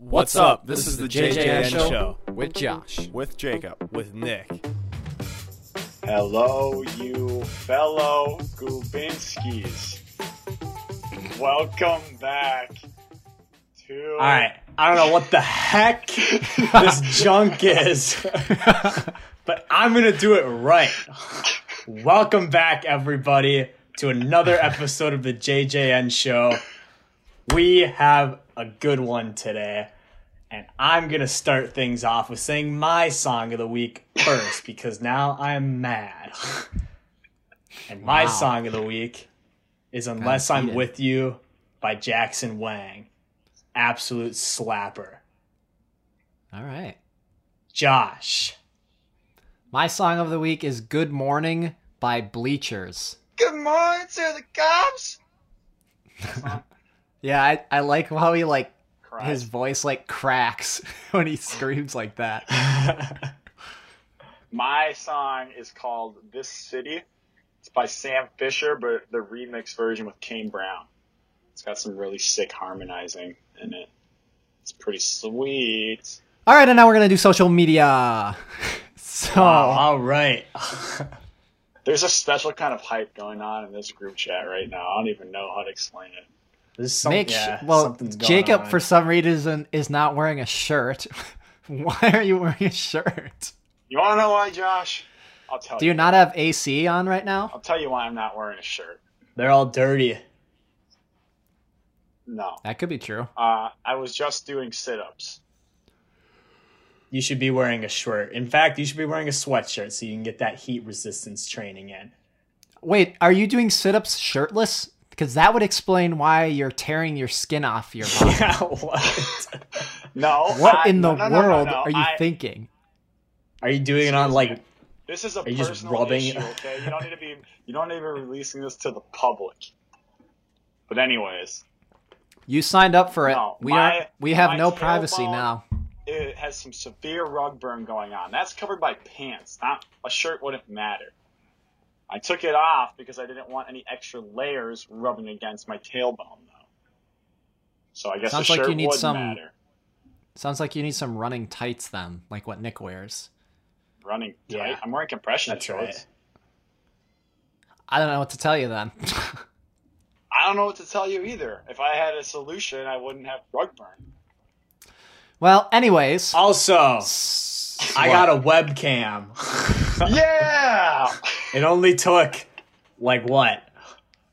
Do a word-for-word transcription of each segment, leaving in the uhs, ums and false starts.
What's up? This, this is the J J N Show with Josh, with Jacob, with Nick. Hello, you fellow Gubinskis. Welcome back to... All right, I don't know what the heck this junk is, but I'm going to do it right. Welcome back, everybody, to another episode of the J J N Show. We have a good one today, and I'm gonna start things off with saying my song of the week first because now I'm mad. And my wow. song of the week is Unless I'm it. With You by Jackson Wang. Absolute slapper. All right, Josh, my song of the week is Good Morning by Bleachers. Good morning to the cops. Yeah, I, I like how he, like, Cry. his voice, like, cracks when he screams like that. My song is called This City. It's by Sam Fisher, but the remix version with Kane Brown. It's got some really sick harmonizing in it. It's pretty sweet. All right, and now we're going to do social media. So, wow, all right. There's a special kind of hype going on in this group chat right now. I don't even know how to explain it. Some, Make yeah, well, Jacob, for some reason, is not wearing a shirt. Why are you wearing a shirt? You want to know why, Josh? I'll tell Do you. Do you not have A C on right now? I'll tell you why I'm not wearing a shirt. They're all dirty. No. That could be true. Uh, I was just doing sit-ups. You should be wearing a shirt. In fact, you should be wearing a sweatshirt so you can get that heat resistance training in. Wait, are you doing sit-ups shirtless? Because that would explain why you're tearing your skin off your body. Yeah, what? no. What I, in the no, no, world no, no, no. are you I, thinking? Are you doing it on like? This is a personal just rubbing issue. Okay, you don't need to be. You don't need to be releasing this to the public. But anyways, you signed up for it. No, we my, are. We have no privacy now. It has some severe rug burn going on. That's covered by pants. Not a shirt wouldn't matter. I took it off because I didn't want any extra layers rubbing against my tailbone, though. So I guess sounds the shirt like you need wouldn't some, matter. Sounds like you need some running tights, then, like what Nick wears. Running tight? Yeah. I'm wearing compression That's shorts. Right. I don't know what to tell you, then. I don't know what to tell you, either. If I had a solution, I wouldn't have rug burn. Well, anyways. Also, S- I what? got a webcam. Yeah! It only took, like, what,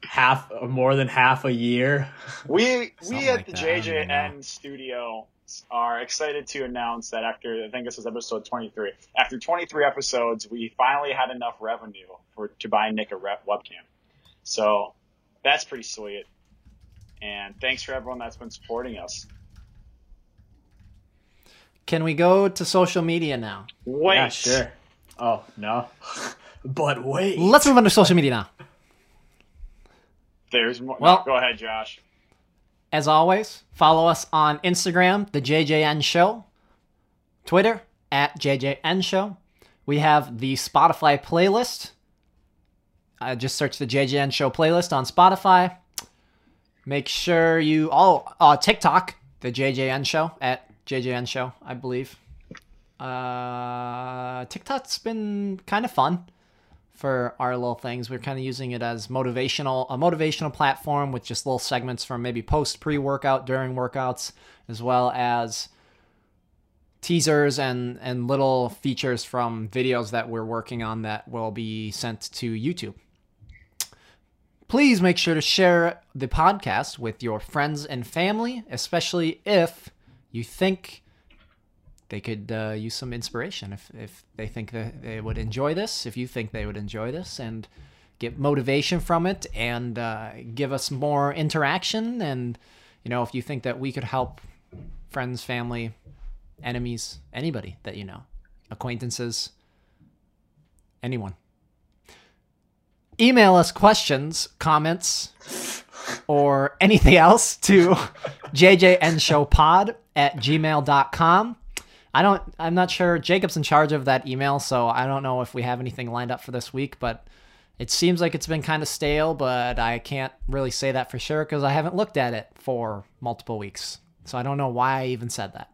half, more than half a year? We Something we at like the that. J J N studio are excited to announce that after, I think this is episode twenty-three, after twenty-three episodes, we finally had enough revenue for to buy Nick a rep webcam. So that's pretty sweet. And thanks for everyone that's been supporting us. Can we go to social media now? Wait. Yeah, sure. Oh, no. But wait. Let's move on to social media now. There's more. Well, go ahead, Josh. As always, follow us on Instagram, the J J N Show. Twitter, at J J N Show. We have the Spotify playlist. I just searched the J J N Show playlist on Spotify. Make sure you... Oh, uh, TikTok, the J J N Show, at J J N Show, I believe. Uh, TikTok's been kind of fun. For our little things, we're kind of using it as motivational, a motivational platform with just little segments from maybe post, pre-workout, during workouts, as well as teasers and, and little features from videos that we're working on that will be sent to YouTube. Please make sure to share the podcast with your friends and family, especially if you think they could uh, use some inspiration if, if they think that they would enjoy this, if you think they would enjoy this and get motivation from it and uh, give us more interaction. And, you know, if you think that we could help friends, family, enemies, anybody that you know, acquaintances, anyone. Email us questions, comments, or anything else to jjnshowpod at gmail dot com. I don't, I'm not sure. Jacob's in charge of that email, so I don't know if we have anything lined up for this week, but it seems like it's been kind of stale, but I can't really say that for sure because I haven't looked at it for multiple weeks. So I don't know why I even said that.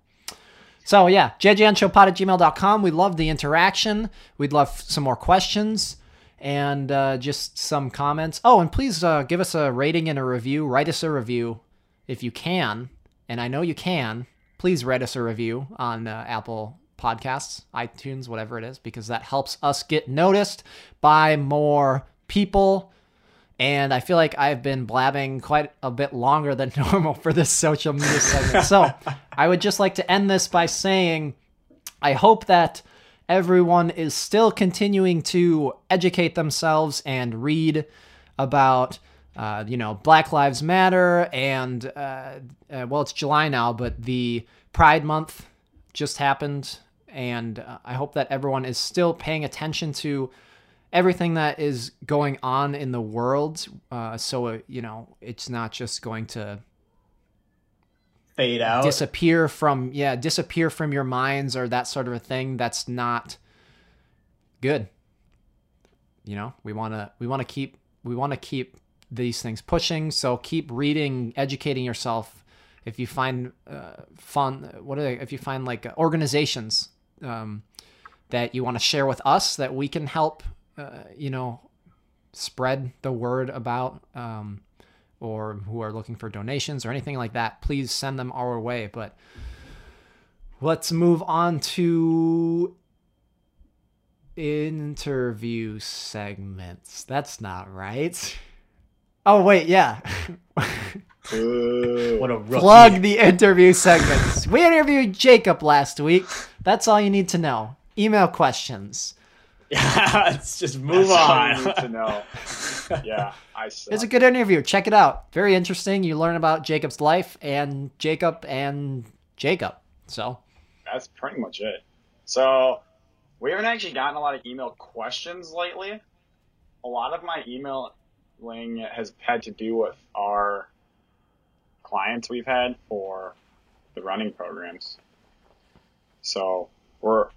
So yeah, j j on showpod at gmail dot com. We love the interaction. We'd love some more questions and uh, just some comments. Oh, and please uh, give us a rating and a review. Write us a review if you can. And I know you can. Please write us a review on uh, Apple Podcasts, iTunes, whatever it is, because that helps us get noticed by more people. And I feel like I've been blabbing quite a bit longer than normal for this social media segment. So I would just like to end this by saying I hope that everyone is still continuing to educate themselves and read about, uh, you know, Black Lives Matter and, uh, uh, well, it's July now, but the Pride Month just happened. And uh, I hope that everyone is still paying attention to everything that is going on in the world, uh, so uh, you know, it's not just going to fade out, disappear from yeah, disappear from your minds or that sort of a thing. That's not good. You know, we wanna we wanna keep we wanna keep these things pushing. So keep reading, educating yourself. If you find uh, fun, what are they? If you find like organizations um, that you want to share with us that we can help. Uh, you know, spread the word about, um, or who are looking for donations or anything like that, please send them our way. But let's move on to interview segments. That's not right. Oh, wait. Yeah. Ooh, what a rookie. Plug the interview segments. We interviewed Jakob last week. That's all you need to know. Email questions. Yeah, let's just move That's on. To know. Yeah, I suck. It's a good interview. Check it out. Very interesting. You learn about Jacob's life and Jakob and Jakob. So that's pretty much it. So we haven't actually gotten a lot of email questions lately. A lot of my emailing has had to do with our clients we've had for the running programs. So we're.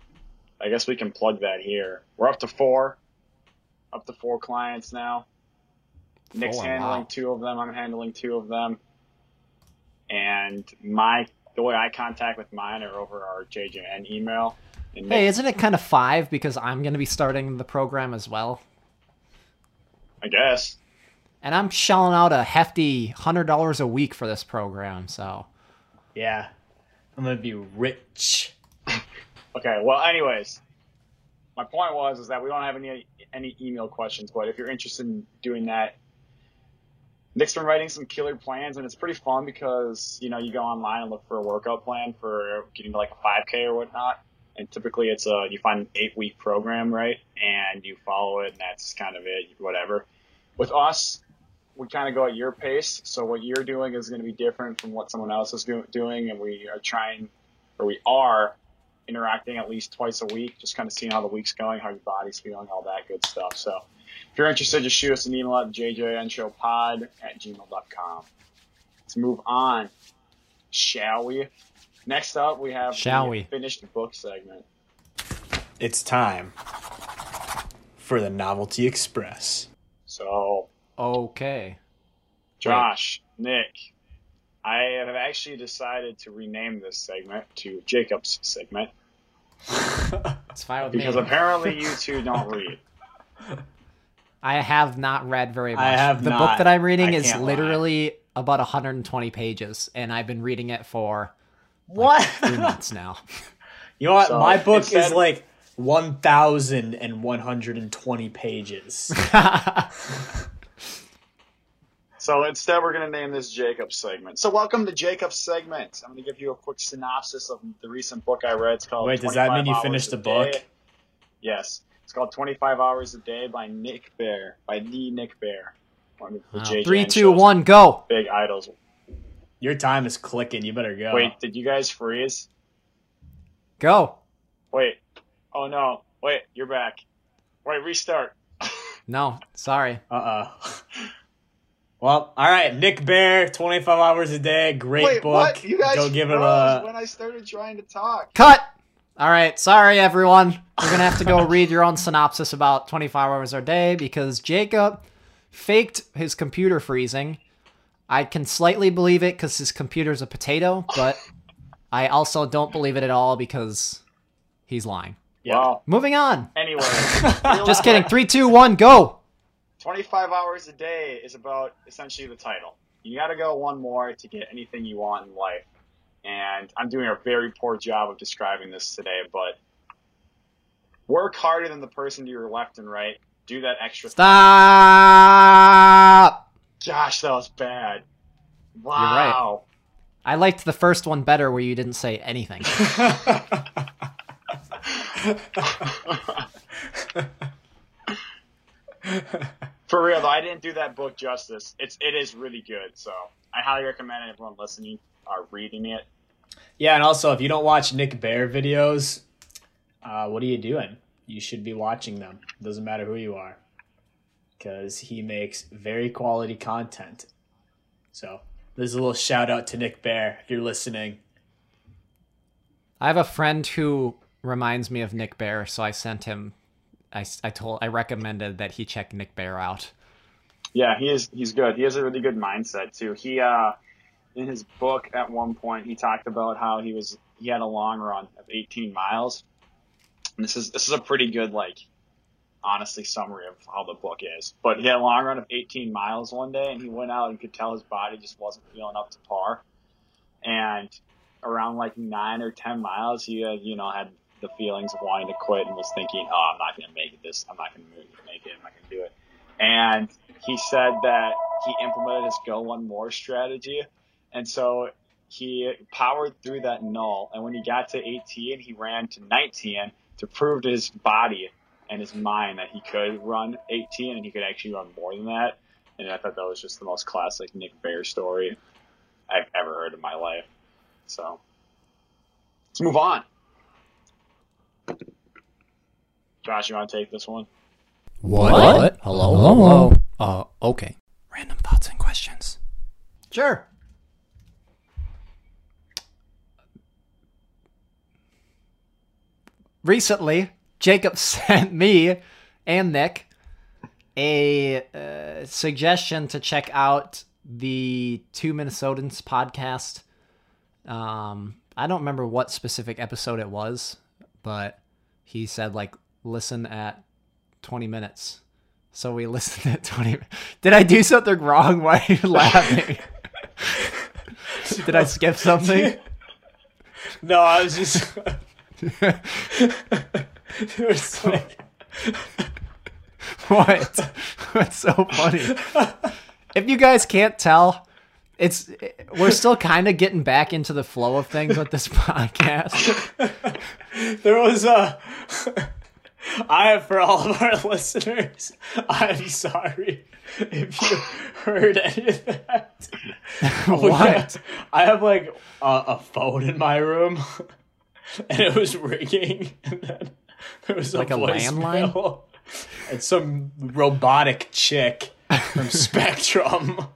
I guess we can plug that here. We're up to four, up to four clients now. Nick's oh, handling wow. two of them. I'm handling two of them. And my the way I contact with mine are over our J J N email. And hey, Nick, isn't it kind of five because I'm going to be starting the program as well? I guess. And I'm shelling out a hefty one hundred dollars a week for this program, so. Yeah, I'm going to be rich. Okay, well, anyways, my point was is that we don't have any any email questions, but if you're interested in doing that, Nick's been writing some killer plans, and it's pretty fun because, you know, you go online and look for a workout plan for getting to like a five K or whatnot, and typically it's a, you find an eight-week program, right, and you follow it, and that's kind of it, whatever. With us, we kind of go at your pace, so what you're doing is going to be different from what someone else is do- doing, and we are trying, or we are, interacting at least twice a week, just kind of seeing how the week's going, how your body's feeling, all that good stuff. So if you're interested, just shoot us an email at j j n show pod at gmail dot com. Let's move on, shall we? Next up, we have shall we finished book segment. It's time for the Novelty Express. So okay, Josh, Wait. Nick, I have actually decided to rename this segment to Jacob's segment. It's fine with me. Because apparently you two don't read. I have not read very much. I have the not. book that I'm reading I is literally lie. about one hundred twenty pages, and I've been reading it for what like, three months now. You know what? So My book instead- is like one thousand one hundred twenty pages. So instead, we're going to name this Jakob segment. So welcome to Jakob segment. I'm going to give you a quick synopsis of the recent book I read. It's called Wait, does that mean you finished the book? Day. Yes. It's called twenty-five Hours a Day by Nick Bear, by the Nick Bear. The oh, three, two, one, go. Big idols. Your time is clicking. You better go. Wait, did you guys freeze? Go. Wait. Oh, no. Wait, you're back. Wait, restart. No, sorry. Uh-oh. Well, all right, Nick Bear, twenty-five Hours a Day, great Wait, book. What? You guys Go give it a... when I started trying to talk. Cut! All right, sorry, everyone. You're going to have to go read your own synopsis about twenty-five Hours a Day because Jakob faked his computer freezing I can slightly believe it because his computer's a potato, but I also don't believe it at all because he's lying. Yeah. Wow. Moving on. Anyway. Just kidding. Three, two, one, go. twenty-five hours a day is about essentially the title. You got to go one more to get anything you want in life. And I'm doing a very poor job of describing this today, but work harder than the person to your left and right. Do that extra. Stop! Thing. Gosh, that was bad. Wow. You're right. I liked the first one better where you didn't say anything. For real though, I didn't do that book justice. It's it is really good, so I highly recommend everyone listening or reading it. Yeah, and also if you don't watch Nick Bear videos, uh, what are you doing? You should be watching them. It doesn't matter who you are, because he makes very quality content. So there's a little shout out to Nick Bear if you're listening. I have a friend who reminds me of Nick Bear, so I sent him. I, I told I recommended that he check Nick Bear out. Yeah, he is. He's good. He has a really good mindset too. He uh, in his book at one point he talked about how he was he had a long run of eighteen miles. And this is this is a pretty good like honestly summary of how the book is. But he had a long run of eighteen miles one day, and he went out and could tell his body just wasn't feeling up to par. And around like nine or ten miles, he uh, you know had the feelings of wanting to quit and was thinking, oh, I'm not going to make it this. I'm not going to make it. I'm not going to do it. And he said that he implemented his go one more strategy. And so he powered through that null. And when he got to eighteen, he ran to nineteen to prove to his body and his mind that he could run eighteen and he could actually run more than that. And I thought that was just the most classic Nick Bear story I've ever heard in my life. So let's move on. Josh, you want to take this one? What? what? Hello? Hello? Uh, okay. Random thoughts and questions. Sure. Recently, Jacob sent me and Nick a uh, suggestion to check out the Two Minnesotans podcast. Um, I don't remember what specific episode it was, but he said, like, listen at twenty minutes. So we listened at twenty. Did I do something wrong? Why are you laughing? Did I skip something? No, I was just... It was like... What? What's so funny? If you guys can't tell, it's we're still kind of getting back into the flow of things with this podcast. There was a... I, for all of our listeners, I'm sorry if you heard any of that. What? I have, like, a, a phone in my room, and it was ringing, and then there was a like a landline? And some robotic chick from Spectrum...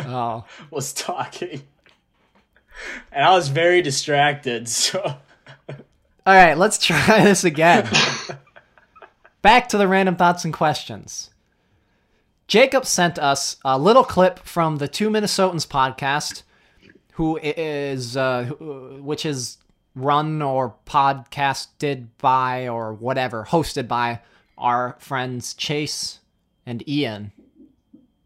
Oh. was talking, and I was very distracted. So, all right, let's try this again. Back to the random thoughts and questions. Jacob sent us a little clip from the Two Minnesotans podcast, who is uh, who, which is run or podcasted by or whatever, hosted by our friends Chase and Ian.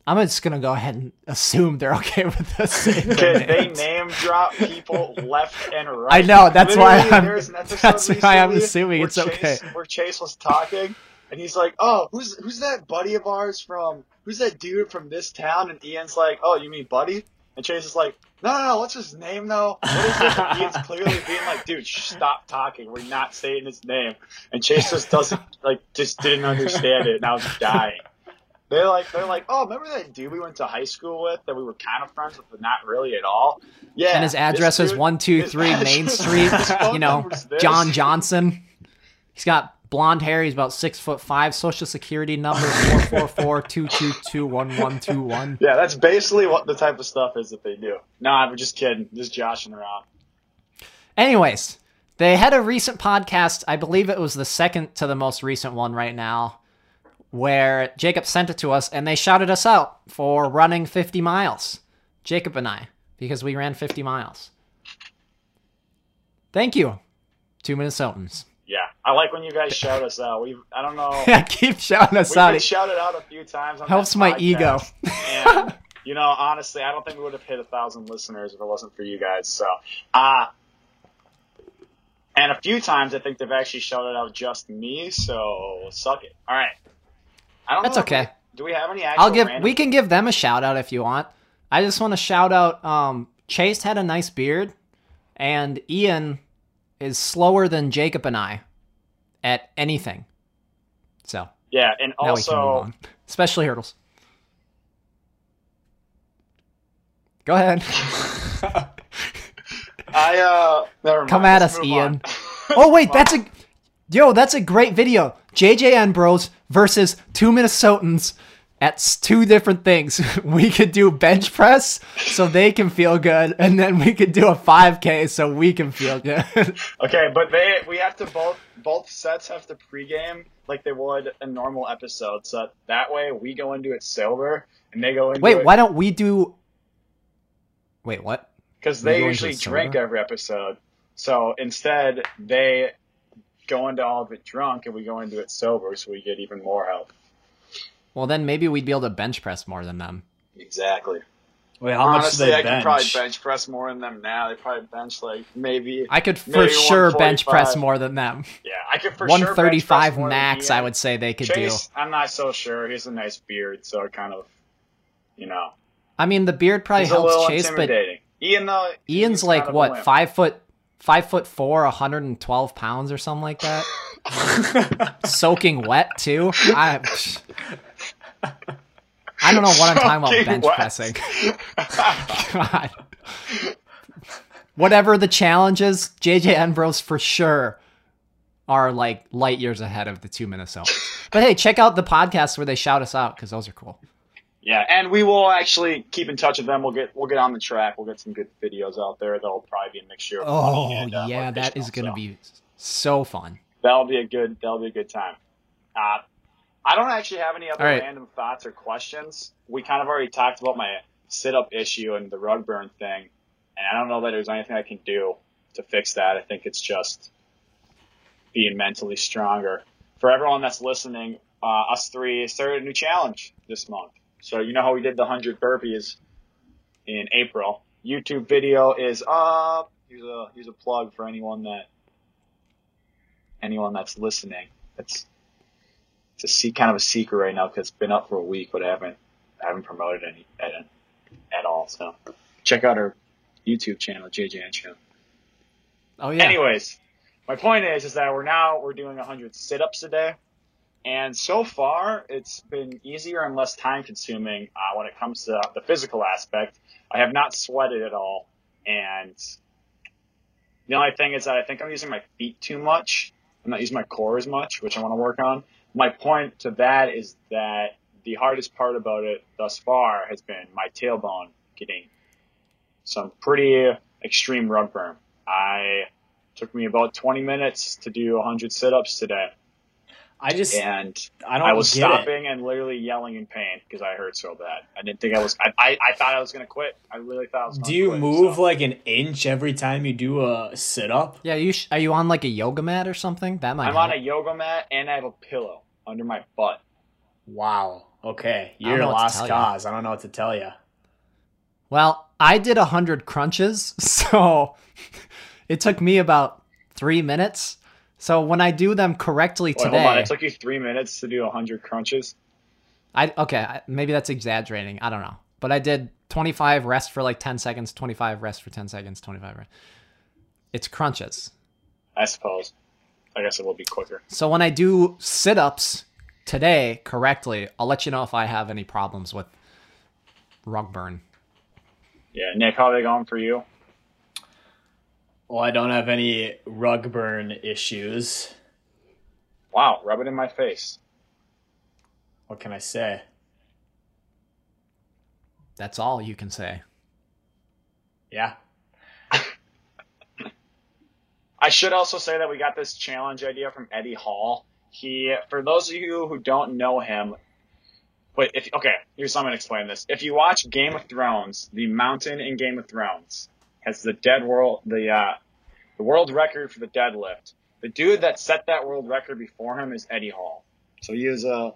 I'm just going to go ahead and assume they're okay with this. They name drop people left and right. I know. That's Literally, why I'm, that's why I'm assuming it's Chase, okay. Where Chase was talking, and he's like, oh, who's who's that buddy of ours from – who's that dude from this town? And Ian's like, oh, you mean buddy? And Chase is like, no, no, no, what's his name, though? What is this? And Ian's clearly being like, dude, shh, stop talking. We're not saying his name. And Chase just doesn't – like just didn't understand it, and I was dying. They're like, they're like, oh, remember that dude we went to high school with that we were kind of friends with, but not really at all? Yeah. And his address is one two three Main Street, you know, John Johnson. He's got blonde hair. He's about six foot five. Social security number four four four, two two two, one one two one. Yeah, that's basically what the type of stuff is that they do. No, I'm just kidding. Just joshing around. Anyways, they had a recent podcast. I believe it was the second to the most recent one right now, where Jacob sent it to us, and they shouted us out for running fifty miles. Jakob and I, because we ran fifty miles. Thank you, Two Minnesotans. Yeah, I like when you guys shout us out. We I don't know. I keep shouting us out. We've been shouted out a few times. On Helps my podcast. Ego. And, you know, honestly, I don't think we would have hit a thousand listeners if it wasn't for you guys. So, uh, and a few times I think they've actually shouted out just me. So suck it. All right. I don't That's know okay. We, do we have any? Actual I'll give. Random? We can give them a shout out if you want. I just want to shout out. Um, Chase had a nice beard, and Ian is slower than Jakob and I at anything. So yeah, and also especially hurdles. Go ahead. I uh never mind. Come at Let's us, Ian. Oh wait, that's a yo, that's a great video. J J Ambrose versus Two Minnesotans at two different things. We could do bench press so they can feel good, and then we could do a five K so we can feel good. Okay, but they we have to both both sets have to pregame like they would a normal episode. So that way we go into it sober and they go into Wait, it... why don't we do Wait, what? Because they usually drink every episode. So instead they go into all of it drunk and we go into it sober so we get even more help. Well, then maybe we'd be able to bench press more than them. Exactly. Wait, how Honestly, much do they I bench? I could probably bench press more than them now. They probably bench like maybe. I could for sure bench press more than them. Yeah, I could for sure. one thirty-five max, I would say they could do. I'm not so sure. He has a nice beard, so kind of, you know. I mean, the beard probably helps Chase, but Ian though. Ian's like what, five foot, five foot four, one hundred twelve pounds or something like that. Soaking wet too. I. I don't know what I'm talking about bench what? pressing. God. Whatever the challenge is, J J Ambrose for sure are like light years ahead of the Two Minnesotans. But hey, check out the podcast where they shout us out because those are cool. Yeah, and we will actually keep in touch with them. We'll get we'll get on the track. We'll get some good videos out there. That'll probably be a mixture of Oh and, uh, yeah, that is gonna so. be so fun. That'll be a good that'll be a good time. Uh I don't actually have any other right. random thoughts or questions. We kind of already talked about my sit-up issue and the rug burn thing, and I don't know that there's anything I can do to fix that. I think it's just being mentally stronger. For everyone that's listening, uh, us three started a new challenge this month. So you know how we did the one hundred burpees in April. YouTube video is up. Here's a here's a plug for anyone that anyone that's listening. That's It's a see kind of a secret right now because it's been up for a week, but I haven't I haven't promoted any at, at all. So check out our YouTube channel, J J N Show. Oh yeah. Anyways, my point is is that we're now we're doing one hundred sit-ups a day, and so far it's been easier and less time-consuming uh, when it comes to the physical aspect. I have not sweated at all, and the only thing is that I think I'm using my feet too much. I'm not using my core as much, which I want to work on. My point to that is that the hardest part about it thus far has been my tailbone getting some pretty extreme rug burn. I took me about twenty minutes to do one hundred sit-ups today. I just and I, don't I was stopping it. and literally yelling in pain because I hurt so bad. I didn't think I was. I I, I thought I was gonna quit. I really thought I was. Gonna do you quit, move so. like an inch every time you do a sit up? Yeah, you sh are you on like a yoga mat or something? That might. I'm help. on a yoga mat and I have a pillow under my butt. Wow. Okay, you're a lost cause. You. I don't know what to tell you. Well, I did a hundred crunches, so it took me about three minutes. So when I do them correctly today, Wait, hold on. It took you three minutes to do one hundred crunches. I okay, maybe that's exaggerating. I don't know, but I did twenty-five rest for like ten seconds, twenty-five rest for ten seconds, twenty-five rest. It's crunches. I suppose. I guess it will be quicker. So when I do sit-ups today correctly, I'll let you know if I have any problems with rug burn. Yeah, Nick, how are they going for you? Well, I don't have any rug burn issues. Wow, rub it in my face. What can I say? That's all you can say. Yeah. I should also say that we got this challenge idea from Eddie Hall. He, for those of you who don't know him, Wait, if okay, here's how I'm going to explain this. If you watch Game of Thrones, the Mountain in Game of Thrones has the dead world, the uh, the world record for the deadlift. The dude that set that world record before him is Eddie Hall. So he is a,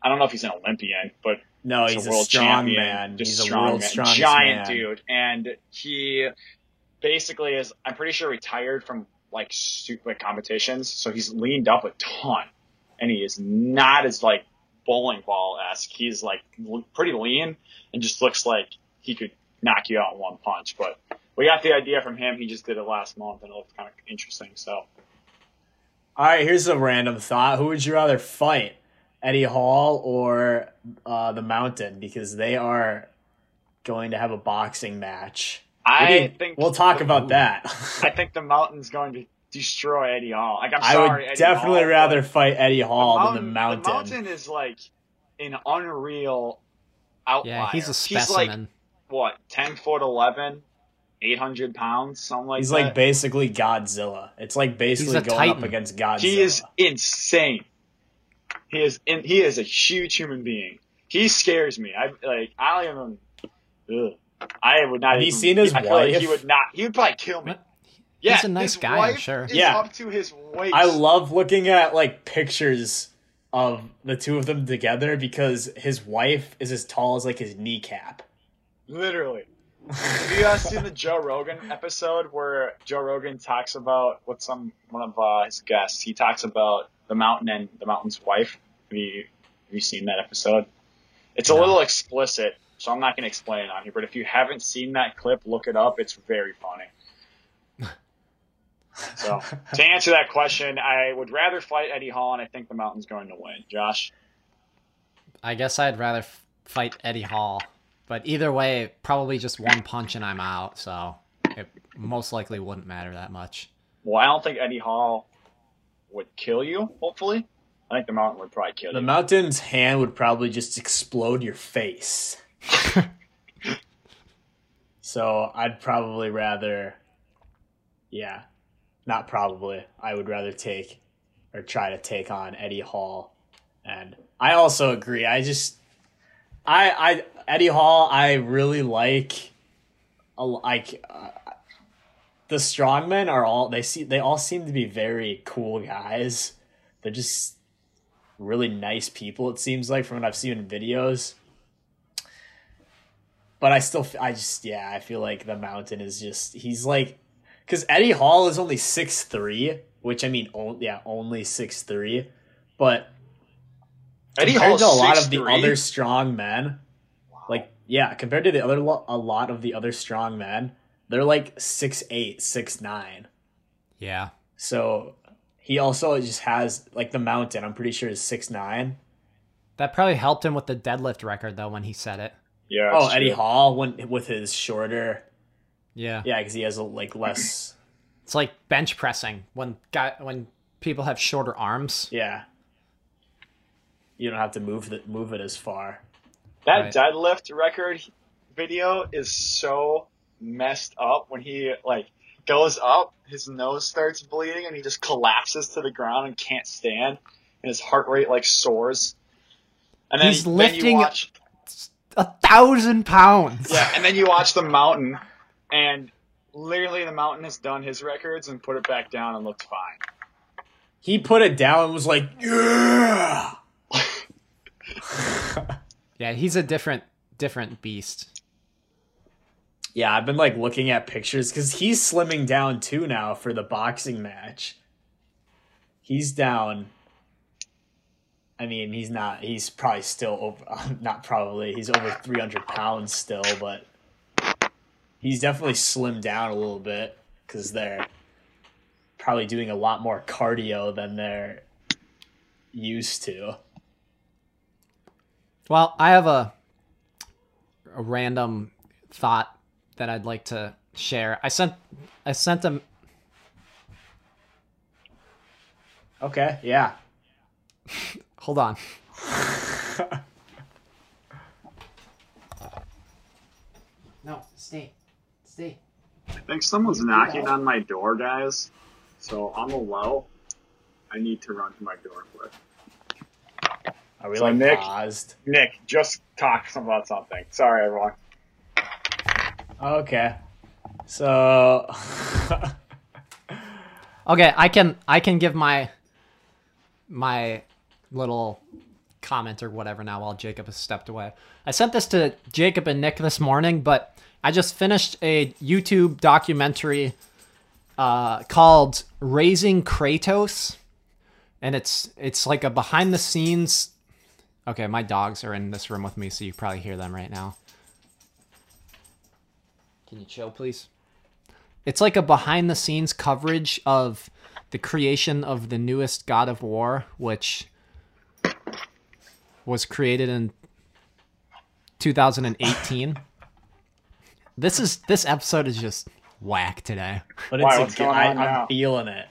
I don't know if he's an Olympian, but no, he's, he's a, a world strong champion, man. Just he's a strong, world man, giant man. Dude, and he basically is. I'm pretty sure retired from like super competitions, so he's leaned up a ton, and he is not as like. Bowling ball-esque. He's like pretty lean and just looks like he could knock you out in one punch. But we got the idea from him. He just did it last month and it looked kind of interesting. So, all right, here's a random thought. Who would you rather fight, Eddie Hall or uh, the Mountain? Because they are going to have a boxing match. I Maybe think we'll talk the, about that. I think the Mountain's going to destroy Eddie Hall. Like, I'm sorry, I would Eddie definitely Hall, rather fight Eddie Hall the mountain, than the Mountain. The Mountain is like an unreal outlier. Yeah, he's a specimen. He's like, what, ten foot eleven, eight hundred pounds, something like he's that? He's like basically Godzilla. It's like basically going titan. Up against Godzilla. He is insane. He is in, He is a huge human being. He scares me. I like. I don't even... Ugh. I would not Have even... Have you seen his I wife? Like he would not... He would probably kill me. What? Yeah, he's a nice guy, I'm sure. Yeah, up to his waist. I love looking at like pictures of the two of them together because his wife is as tall as like his kneecap. Literally. Have you guys seen the Joe Rogan episode where Joe Rogan talks about what some one of uh, his guests? He talks about the Mountain and the Mountain's wife. Have you have you seen that episode? It's a no. little explicit, so I'm not going to explain it on here. But if you haven't seen that clip, look it up. It's very funny. So, to answer that question, I would rather fight Eddie Hall, and I think the Mountain's going to win. Josh? I guess I'd rather f- fight Eddie Hall. But either way, probably just one punch and I'm out, so it most likely wouldn't matter that much. Well, I don't think Eddie Hall would kill you, hopefully. I think the Mountain would probably kill you. The Mountain's hand would probably just explode your face. So, I'd probably rather... Yeah. Not probably. I would rather take or try to take on Eddie Hall. And I also agree. I just, I, I, Eddie Hall, I really like, like, uh, the strongmen are all, they see, they all seem to be very cool guys. They're just really nice people, it seems like, from what I've seen in videos. But I still, I just, yeah, I feel like the Mountain is just, he's like, because Eddie Hall is only six three, which I mean, oh, yeah, only six three. But Eddie compared Hall to a lot of the three? Other strong men, wow. like, yeah, compared to the other a lot of the other strong men, they're like six eight, six nine. Yeah. So he also just has, like, the Mountain, I'm pretty sure, is six nine. That probably helped him with the deadlift record, though, when he set it. Yeah. Oh, true. Eddie Hall went with his shorter. Yeah, yeah, because he has a, like less. It's like bench pressing when guy when people have shorter arms. Yeah, you don't have to move the, move it as far. That right. deadlift record video is so messed up when he like goes up, his nose starts bleeding, and he just collapses to the ground and can't stand, and his heart rate like soars. And then he's lifting then you watch... a thousand pounds. Yeah, and then you watch the Mountain. And literally the Mountain has done his records and put it back down and looked fine. He put it down and was like, yeah! Yeah, he's a different different beast. Yeah, I've been like looking at pictures because he's slimming down too now for the boxing match. He's down. I mean, he's not, he's probably still, over, not probably, he's over three hundred pounds still, but... He's definitely slimmed down a little bit because they're probably doing a lot more cardio than they're used to. Well, I have a, a random thought that I'd like to share. I sent I sent them. Okay, yeah. Hold on. No, stay. Stay. I think someone's knocking on my door, guys. So on the low, I need to run to my door quick. Are we so like Nick, paused? Nick, just talk about something. Sorry, everyone. Okay. So okay, I can I can give my my little comment or whatever now while Jakob has stepped away. I sent this to Jakob and Nick this morning, but I just finished a YouTube documentary uh, called Raising Kratos, and it's it's like a behind the scenes. Okay, my dogs are in this room with me, so you probably hear them right now. Can you chill, please? It's like a behind the scenes coverage of the creation of the newest God of War, which was created in two thousand eighteen. This is this episode is just whack today. But it's wow, what's going on now? I'm feeling it.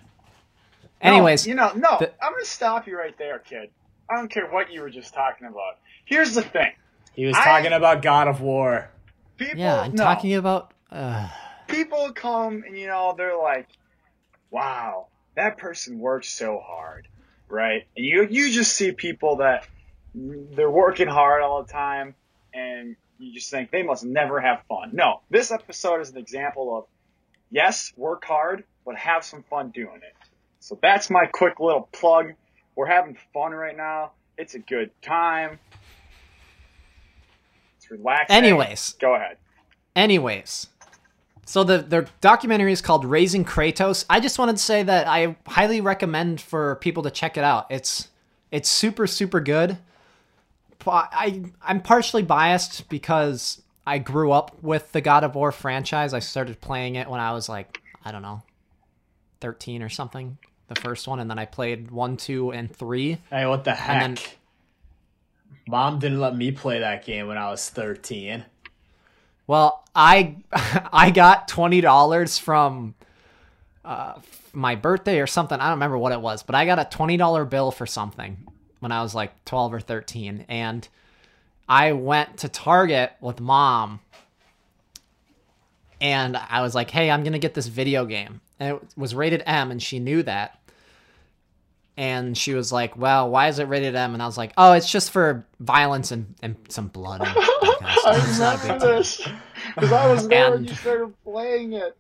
No, anyways, you know, no, the, I'm gonna stop you right there, kid. I don't care what you were just talking about. Here's the thing. He was I, talking about God of War. People, yeah, I'm no. talking about. Uh, people come and you know they're like, "Wow, that person worked so hard," right? And you you just see people that they're working hard all the time, and you just think they must never have fun. No, this episode is an example of, yes, work hard, but have some fun doing it. So that's my quick little plug. We're having fun right now. It's a good time. It's relaxing. Anyways. Go ahead. Anyways. So the, the documentary is called Raising Kratos. I just wanted to say that I highly recommend for people to check it out. It's it's super, super good. I, I'm partially biased because I grew up with the God of War franchise. I started playing it when I was like, I don't know, thirteen or something, the first one. And then I played one, two, and three. Hey, what the heck? And then, Mom didn't let me play that game when I was thirteen. Well, I I got twenty dollars from uh, my birthday or something. I don't remember what it was, but I got a twenty dollar bill for something when I was like twelve or thirteen, and I went to Target with Mom and I was like, hey, I'm going to get this video game. And it was rated M, and she knew that. And she was like, well, why is it rated M? And I was like, oh, it's just for violence and, and some blood. And I remember this because I was there and, when you started playing it.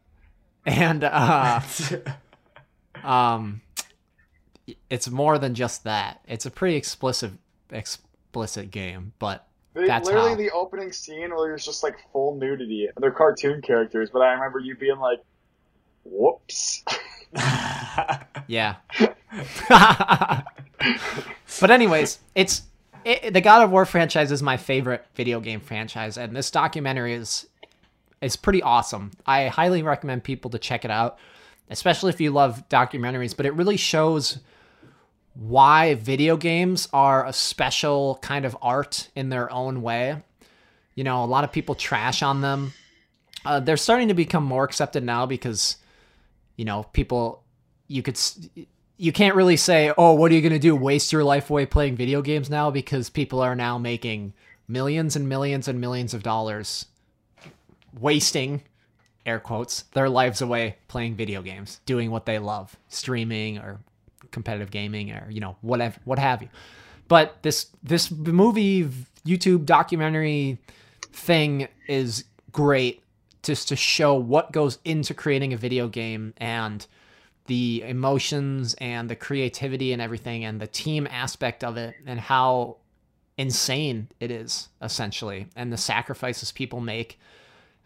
And, uh, um, it's more than just that. It's a pretty explicit, explicit game, but they, that's literally how. The opening scene where there's just like full nudity. They're cartoon characters, but I remember you being like, "Whoops." Yeah. But anyways, it's it, the God of War franchise is my favorite video game franchise, and this documentary is is pretty awesome. I highly recommend people to check it out, especially if you love documentaries, but it really shows why video games are a special kind of art in their own way. You know, a lot of people trash on them. Uh, they're starting to become more accepted now because, you know, people, you could, you can't really say, oh, what are you going to do? Waste your life away playing video games now, because people are now making millions and millions and millions of dollars wasting, air quotes, their lives away playing video games, doing what they love, streaming or competitive gaming or, you know, whatever, what have you. But this, this movie, YouTube documentary thing is great just to show what goes into creating a video game and the emotions and the creativity and everything and the team aspect of it and how insane it is, essentially, and the sacrifices people make,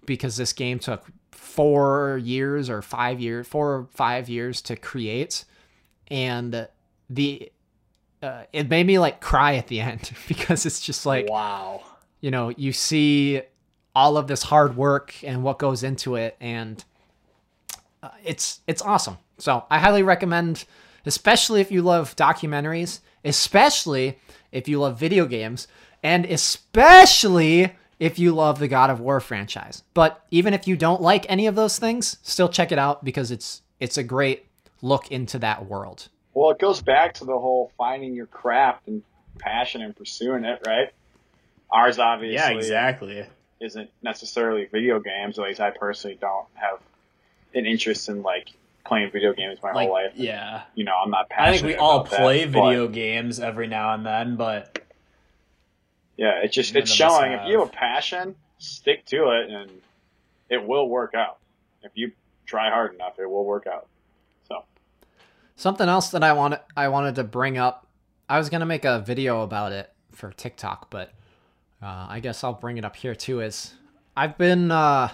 because this game took four years or five years, four or five years to create. And the, uh, it made me like cry at the end, because it's just like, wow, you know, you see all of this hard work and what goes into it. And uh, it's, it's awesome. So I highly recommend, especially if you love documentaries, especially if you love video games, and especially if you love the God of War franchise. But even if you don't like any of those things, still check it out, because it's it's a great look into that world. Well, it goes back to the whole finding your craft and passion and pursuing it, right? Ours, obviously, yeah, exactly, isn't necessarily video games. At least I personally don't have an interest in like playing video games my like, whole life. Yeah, you know, I'm not passionate. I think we all play that, video but... games every now and then, but Yeah, it's just, it's showing. If you have a passion, stick to it, and it will work out. If you try hard enough, it will work out. So, something else that I wanted, I wanted to bring up, I was going to make a video about it for TikTok, but uh, I guess I'll bring it up here too, is I've been, uh,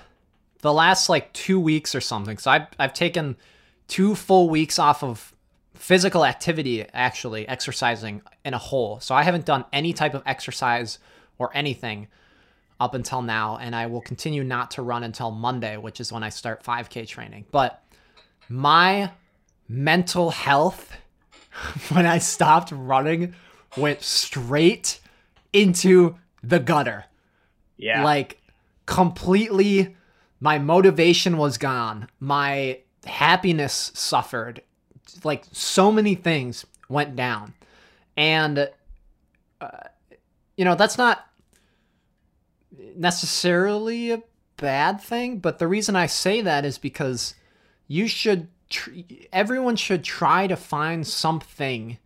the last like two weeks or something, so I've, I've taken two full weeks off of physical activity, actually exercising in a whole. So I haven't done any type of exercise or anything up until now, and I will continue not to run until Monday, which is when I start five K training. But my mental health when I stopped running went straight into the gutter. Yeah. Like completely, my motivation was gone. My happiness suffered. Like so many things went down. And, uh, you know, that's not necessarily a bad thing. But the reason I say that is because you should, tr- everyone should try to find something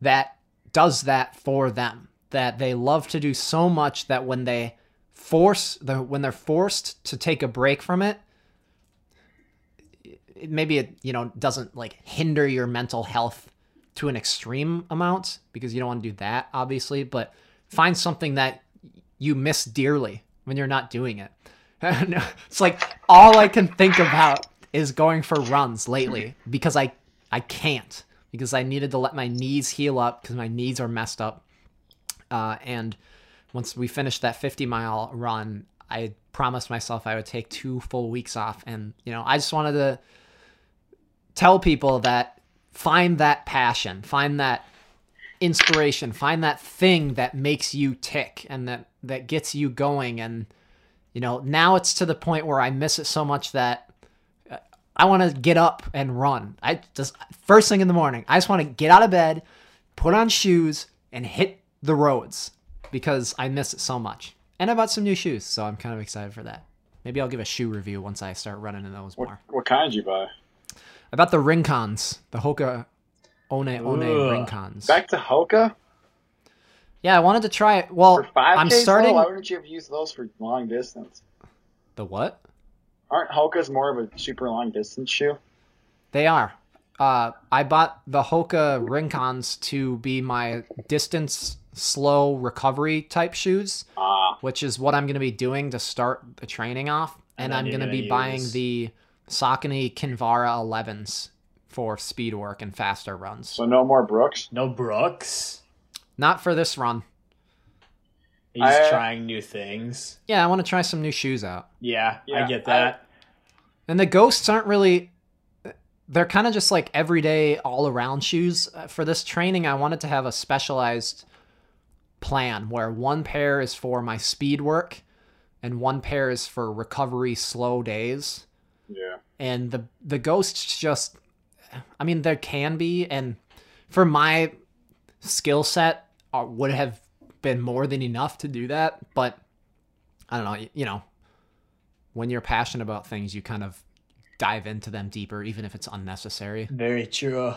that does that for them, that they love to do so much that when they force the, when they're forced to take a break from it, maybe it, you know, doesn't like hinder your mental health to an extreme amount, because you don't want to do that, obviously, but find something that you miss dearly when you're not doing it. It's like all I can think about is going for runs lately, because I, I can't, because I needed to let my knees heal up, because my knees are messed up. Uh, and once we finished that fifty mile run, I promised myself I would take two full weeks off. And, you know, I just wanted to tell people that find that passion, find that inspiration, find that thing that makes you tick and that, that gets you going. And, you know, now it's to the point where I miss it so much that I want to get up and run. I just, first thing in the morning, I just want to get out of bed, put on shoes, and hit the roads, because I miss it so much. And I bought some new shoes, so I'm kind of excited for that. Maybe I'll give a shoe review once I start running in those more. What, what kind did you buy? I bought the Rincons, the Hoka One One Rincons. Back to Hoka? Yeah, I wanted to try it. Well, for five Ks, I'm starting. Though, why wouldn't you have used those for long distance? The what? Aren't Hokas more of a super long distance shoe? They are. Uh, I bought the Hoka Rincons to be my distance slow recovery type shoes, uh, which is what I'm going to be doing to start the training off. And, and I'm going to be use... buying the Saucony Kinvara elevens for speed work and faster runs. So no more Brooks? No Brooks? Not for this run. He's I, trying new things. Yeah, I want to try some new shoes out. Yeah, yeah I get that. I... And the Ghosts aren't really... They're kind of just like everyday all-around shoes. For this training, I wanted to have a specialized plan where one pair is for my speed work and one pair is for recovery slow days. Yeah. And the the Ghosts just, I mean, there can be, and for my skill set, uh, would have been more than enough to do that. But I don't know, you, you know, when you're passionate about things, you kind of dive into them deeper, even if it's unnecessary. Very true.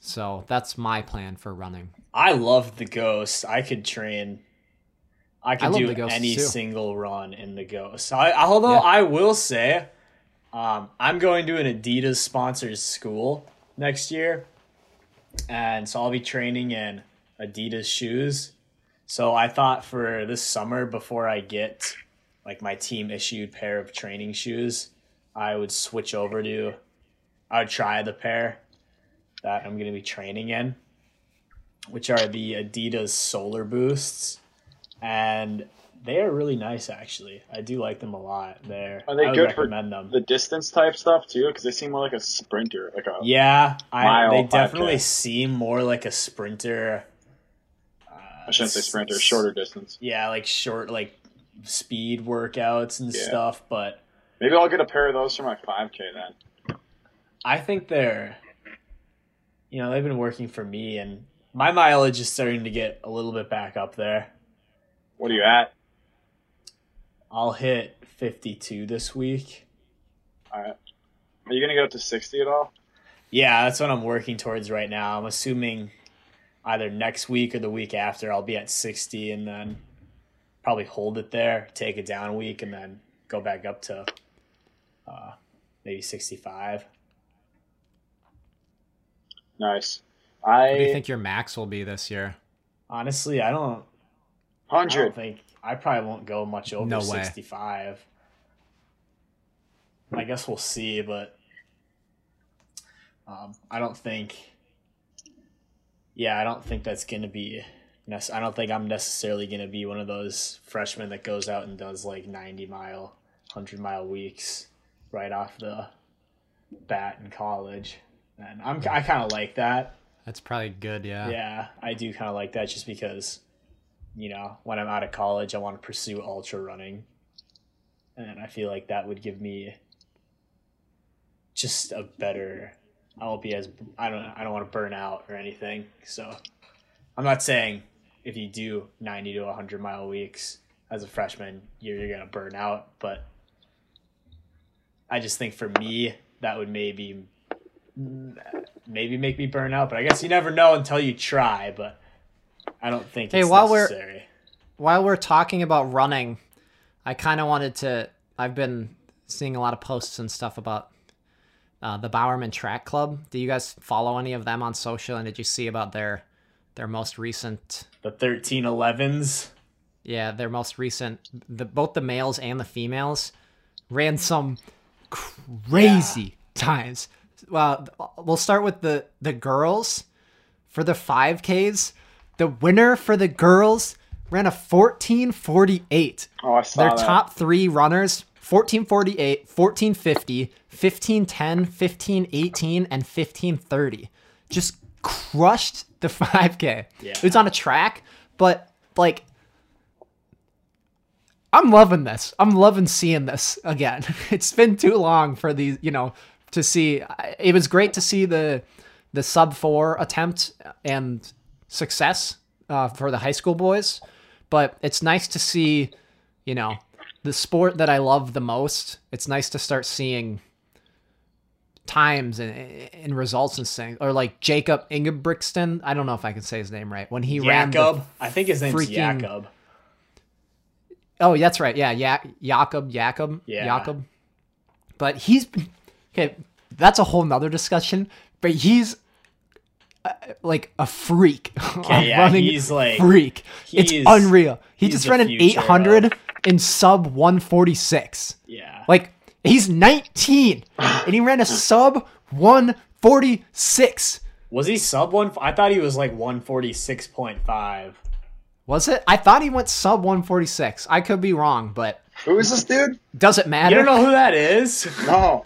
So that's my plan for running. I love the Ghost. I could train. I could I do any too. single run in the Ghost. I, although yeah. I will say, um, I'm going to an Adidas sponsored school next year. And so I'll be training in Adidas shoes. So I thought for this summer, before I get like my team issued pair of training shoes, I would switch over to, I would try the pair that I'm going to be training in, which are the Adidas Solar Boosts. And they are really nice, actually. I do like them a lot. They're, are they I would good recommend for them. The distance type stuff, too? Because they seem more like a sprinter. Like a yeah, I, they definitely podcast. seem more like a sprinter. Uh, I shouldn't say sprinter, shorter distance. Yeah, like short, like speed workouts and yeah. stuff, but... Maybe I'll get a pair of those for my five K then. I think they're, you know, they've been working for me, and my mileage is starting to get a little bit back up there. What are you at? I'll hit fifty-two this week. All right. Are you going to get up to sixty at all? Yeah, that's what I'm working towards right now. I'm assuming either next week or the week after I'll be at sixty, and then probably hold it there, take it down a week, and then go back up to uh, maybe sixty-five. Nice. I What do you think your max will be this year? Honestly, I don't. one hundred. I don't think I probably won't go much over no sixty-five. Way. I guess we'll see, but um, I don't think. Yeah, I don't think that's going to be. Nece- I don't think I'm necessarily going to be one of those freshmen that goes out and does like ninety mile, one hundred mile weeks right off the bat in college. And I'm, I kind of like that. That's probably good, yeah. Yeah, I do kind of like that just because, you know, when I'm out of college, I want to pursue ultra running. And I feel like that would give me just a better, I won't be as, I don't I don't want to burn out or anything. So I'm not saying if you do ninety to one hundred mile weeks as a freshman, you're, you're going to burn out. But I just think for me, that would maybe... maybe make me burn out, but I guess you never know until you try, but I don't think hey, it's while necessary. We're, while we're talking about running, I kind of wanted to, I've been seeing a lot of posts and stuff about uh, the Bowerman Track Club. Do you guys follow any of them on social, and did you see about their their most recent... The thirteen elevens? Yeah, their most recent, the both the males and the females ran some crazy yeah. times. Well, we'll start with the, the girls for the five Ks. The winner for the girls ran a fourteen forty-eight. Oh, I saw Their that. Top three runners, fourteen forty-eight, fourteen fifty, fifteen ten, fifteen eighteen, and fifteen thirty. Just crushed the five K. Yeah. It was on a track, but like, I'm loving this. I'm loving seeing this again. It's been too long for these, you know, to see. It was great to see the the sub four attempt and success uh, for the high school boys, but it's nice to see, you know, the sport that I love the most. It's nice to start seeing times and, and results and things. Or like Jakob Ingebrigtsen, I don't know if I can say his name right. When he Jakob, ran, Jakob, I think his name's freaking... Jakob. Oh, that's right. Yeah, yeah, Jakob, Jakob, yeah. Jakob. But he's been. Okay, that's a whole nother discussion, but he's uh, like a freak. Okay, a yeah, running he's like freak. He's, it's unreal. He just ran an eight hundred of... in sub one forty-six. Yeah. Like he's nineteen and he ran a sub one forty-six. Was he sub one? I thought he was like one forty-six point five. Was it? I thought he went sub one forty-six. I could be wrong, but who is this dude? Doesn't matter. You don't know who that is? No.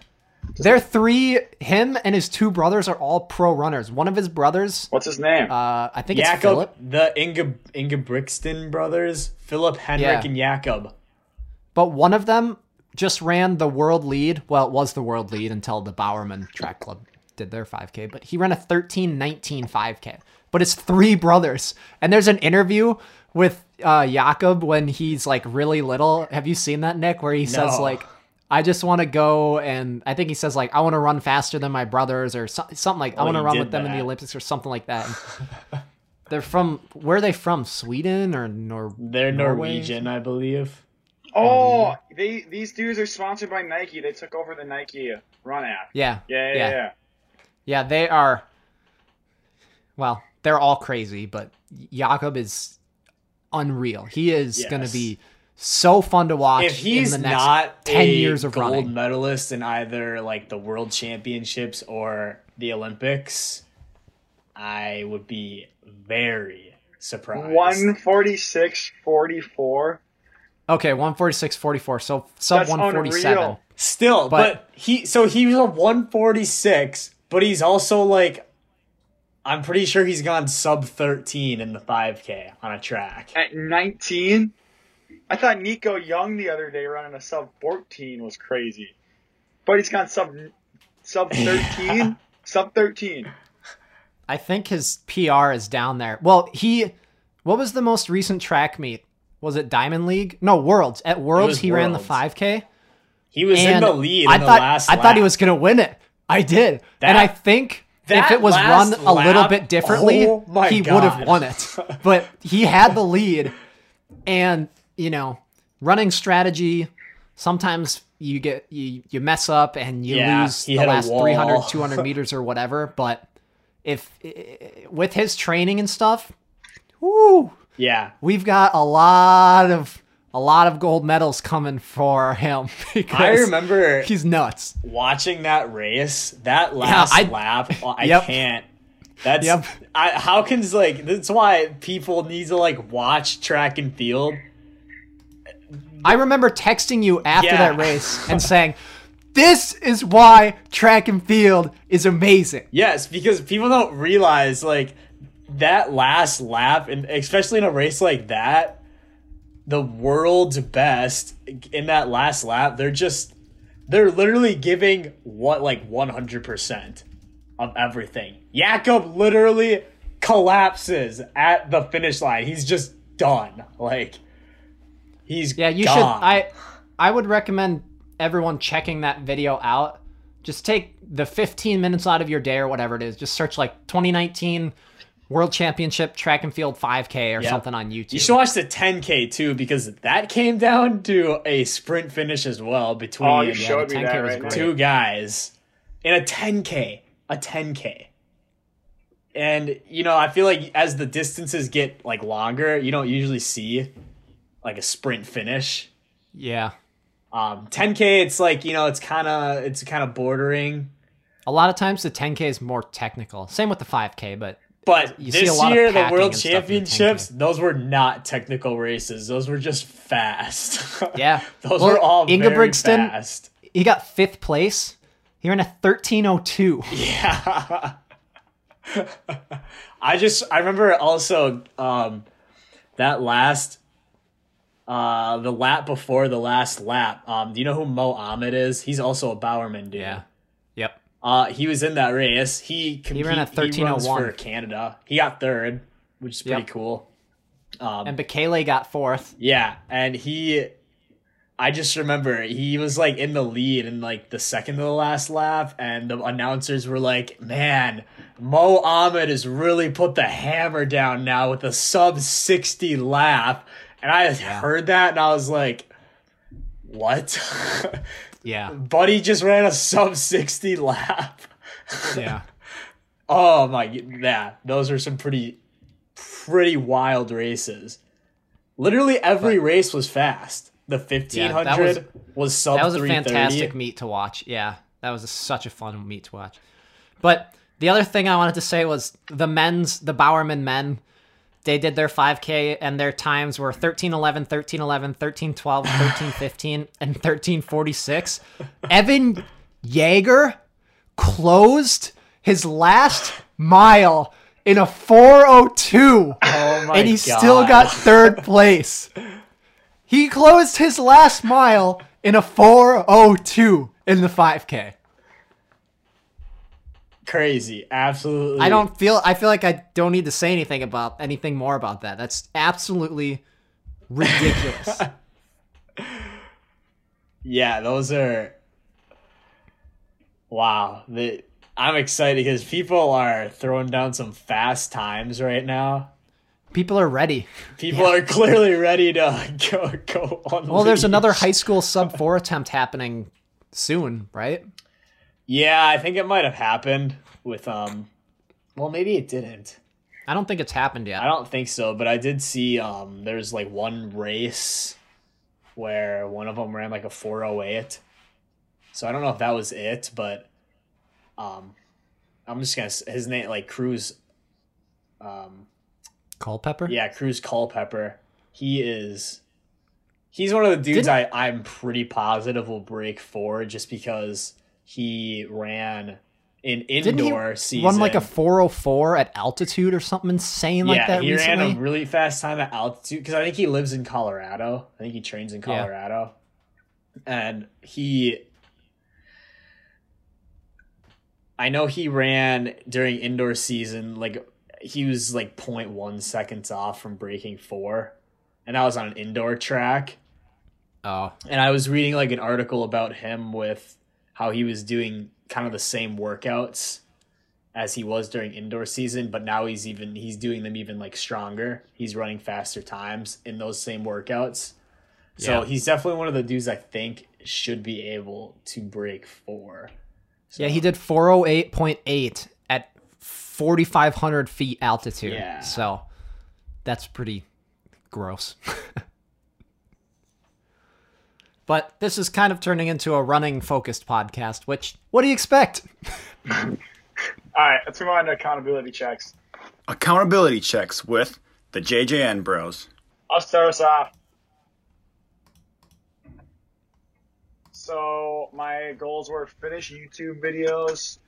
They're three, him and his two brothers are all pro runners. One of his brothers... What's his name? Uh, I think Jakob, it's Philip. The Inge, Ingebrigtsen brothers, Philip, Henrik, yeah. and Jakob. But one of them just ran the world lead. Well, it was the world lead until the Bowerman Track Club did their five K. But he ran a thirteen nineteen five K. But it's three brothers. And there's an interview with uh, Jakob when he's like really little. Have you seen that, Nick? Where he no. says like... I just want to go, and I think he says, like, I want to run faster than my brothers or so- something like well, I want to run with them that. in the Olympics or something like that. They're from, where are they from? Sweden or Nor? They're Norwegian, Norway? I believe. Oh, um, they these dudes are sponsored by Nike. They took over the Nike Run app. Yeah. Yeah, yeah, yeah. Yeah, yeah they are, well, they're all crazy, but Jakob is unreal. He is yes. going to be... so fun to watch. If he's in the next not ten a years of gold running. Medalist in either like the World Championships or the Olympics, I would be very surprised. One forty six forty four. Okay, one forty six forty four. So sub one forty seven. Still, but, but he so he was a one forty six, but he's also like. I'm pretty sure he's gone sub thirteen in the five k on a track at nineteen. I thought Nico Young the other day running a sub fourteen was crazy, but he's gone sub sub thirteen, yeah. sub thirteen. I think his P R is down there. Well, he, what was the most recent track meet? Was it Diamond League? No, Worlds. At Worlds, he Worlds. ran the five K. He was in the lead. I in thought the last I lap. thought he was gonna win it. I did, that, and I think if it was run a lap, little bit differently, oh he would have won it. But he had the lead, and you know, running strategy, sometimes you get you you mess up and you yeah, lose the last three hundred, two hundred meters or whatever. But if with his training and stuff, whoo, yeah, we've got a lot of a lot of gold medals coming for him. I remember he's nuts. Watching that race, that last yeah, I, lap, I yep. can't. That's yep. I, how can like that's why people need to like watch track and field. I remember texting you after yeah. that race and saying, this is why track and field is amazing. Yes, because people don't realize, like, that last lap, and especially in a race like that, the world's best in that last lap, they're just, they're literally giving what, like one hundred percent of everything. Jakob literally collapses at the finish line. He's just done. Like, he's yeah, you gone. should. I, I would recommend everyone checking that video out. Just take the fifteen minutes out of your day or whatever it is. Just search like twenty nineteen World Championship Track and Field five K or yep. something on YouTube. You should watch the ten K too, because that came down to a sprint finish as well between oh, you yeah, showed me that right two guys in a ten K, a ten K. And you know, I feel like as the distances get like longer, you don't usually see like a sprint finish. Yeah. Um, ten K, it's like, you know, it's kind of, it's kind of bordering. A lot of times the ten K is more technical. Same with the five K, but. But you this see a lot year, of the World Championships, the those were not technical races. Those were just fast. Yeah. those well, were all Ingebrigtsen, very fast. He got fifth place. He ran a thirteen oh two. Yeah. I just, I remember also um, that last, Uh, the lap before the last lap. Um, do you know who Mo Ahmed is? He's also a Bowerman dude. Yeah. Yep. Uh, he was in that race. He comp- he ran a thirteen oh one for Canada. He got third, which is pretty yep. cool. Um, and Bekele got fourth. Yeah, and he, I just remember he was like in the lead in like the second to the last lap, and the announcers were like, "Man, Mo Ahmed has really put the hammer down now with a sub sixty lap." And I yeah. heard that, and I was like, what? yeah. Buddy just ran a sub sixty lap. yeah. Oh, my God. Yeah, those are some pretty, pretty wild races. Literally every but, race was fast. The fifteen hundred yeah, was, was sub That was a fantastic meet to watch. Yeah, that was a, such a fun meet to watch. But the other thing I wanted to say was the men's, the Bowerman men, they did their five K, and their times were thirteen eleven, thirteen twelve, thirteen fifteen, and thirteen forty-six. Evan Jaeger closed his last mile in a four oh two, oh my and he God. still got third place. He closed his last mile in a four oh two in the five K. Crazy. Absolutely. I don't feel, I feel like I don't need to say anything about anything more about that. That's absolutely ridiculous. yeah, those are, wow. The, I'm excited because people are throwing down some fast times right now. People are ready. People yeah. are clearly ready to go, go on. Well, leash. There's another high school sub four attempt happening soon, right? Yeah, I think it might have happened with, um, well, maybe it didn't. I don't think it's happened yet. I don't think so, but I did see um, there's like one race where one of them ran like a four oh eight. So I don't know if that was it, but um, I'm just going to, his name, like Cruz. Um, Culpepper? Yeah, Cruz Culpepper. He is, he's one of the dudes I, I'm pretty positive will break four just because he ran an indoor he season. Won like a four oh four at altitude or something insane yeah, like that he recently? Ran a really fast time at altitude because I think he lives in Colorado. I think he trains in Colorado. Yeah. And he... I know he ran during indoor season, like he was like zero point one seconds off from breaking four. And that was on an indoor track. Oh. And I was reading like an article about him with how he was doing kind of the same workouts as he was during indoor season, but now he's even he's doing them even like stronger. He's running faster times in those same workouts. So yeah. he's definitely one of the dudes I think should be able to break four. So. Yeah, he did four oh eight point eight at forty-five hundred feet altitude. Yeah. So that's pretty gross. But this is kind of turning into a running-focused podcast, which, what do you expect? All right, let's move on to accountability checks. Accountability checks with the J J N Bros. I'll start us off. So my goals were finish YouTube videos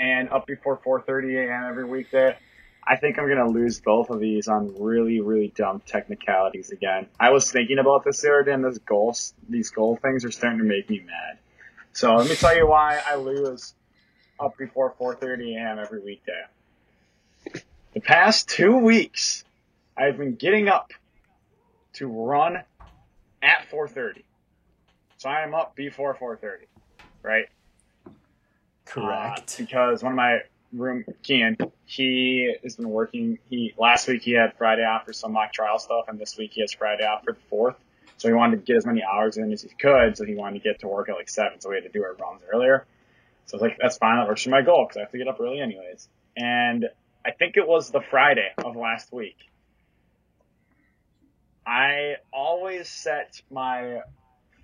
and up before four thirty a.m. every weekday. I think I'm going to lose both of these on really, really dumb technicalities again. I was thinking about this the other day, and this goal, these goal things are starting to make me mad. So let me tell you why I lose up before four thirty a.m. every weekday. The past two weeks, I've been getting up to run at four thirty. So I am up before four thirty, right? Correct. Uh, because one of my... room Kian, he has been working. He last week he had Friday off for some mock trial stuff, and this week he has Friday off for the fourth. So he wanted to get as many hours in as he could. So he wanted to get to work at like seven. So we had to do our runs earlier. So I was like, that's fine. That works for my goal because I have to get up early anyways. And I think it was the Friday of last week. I always set my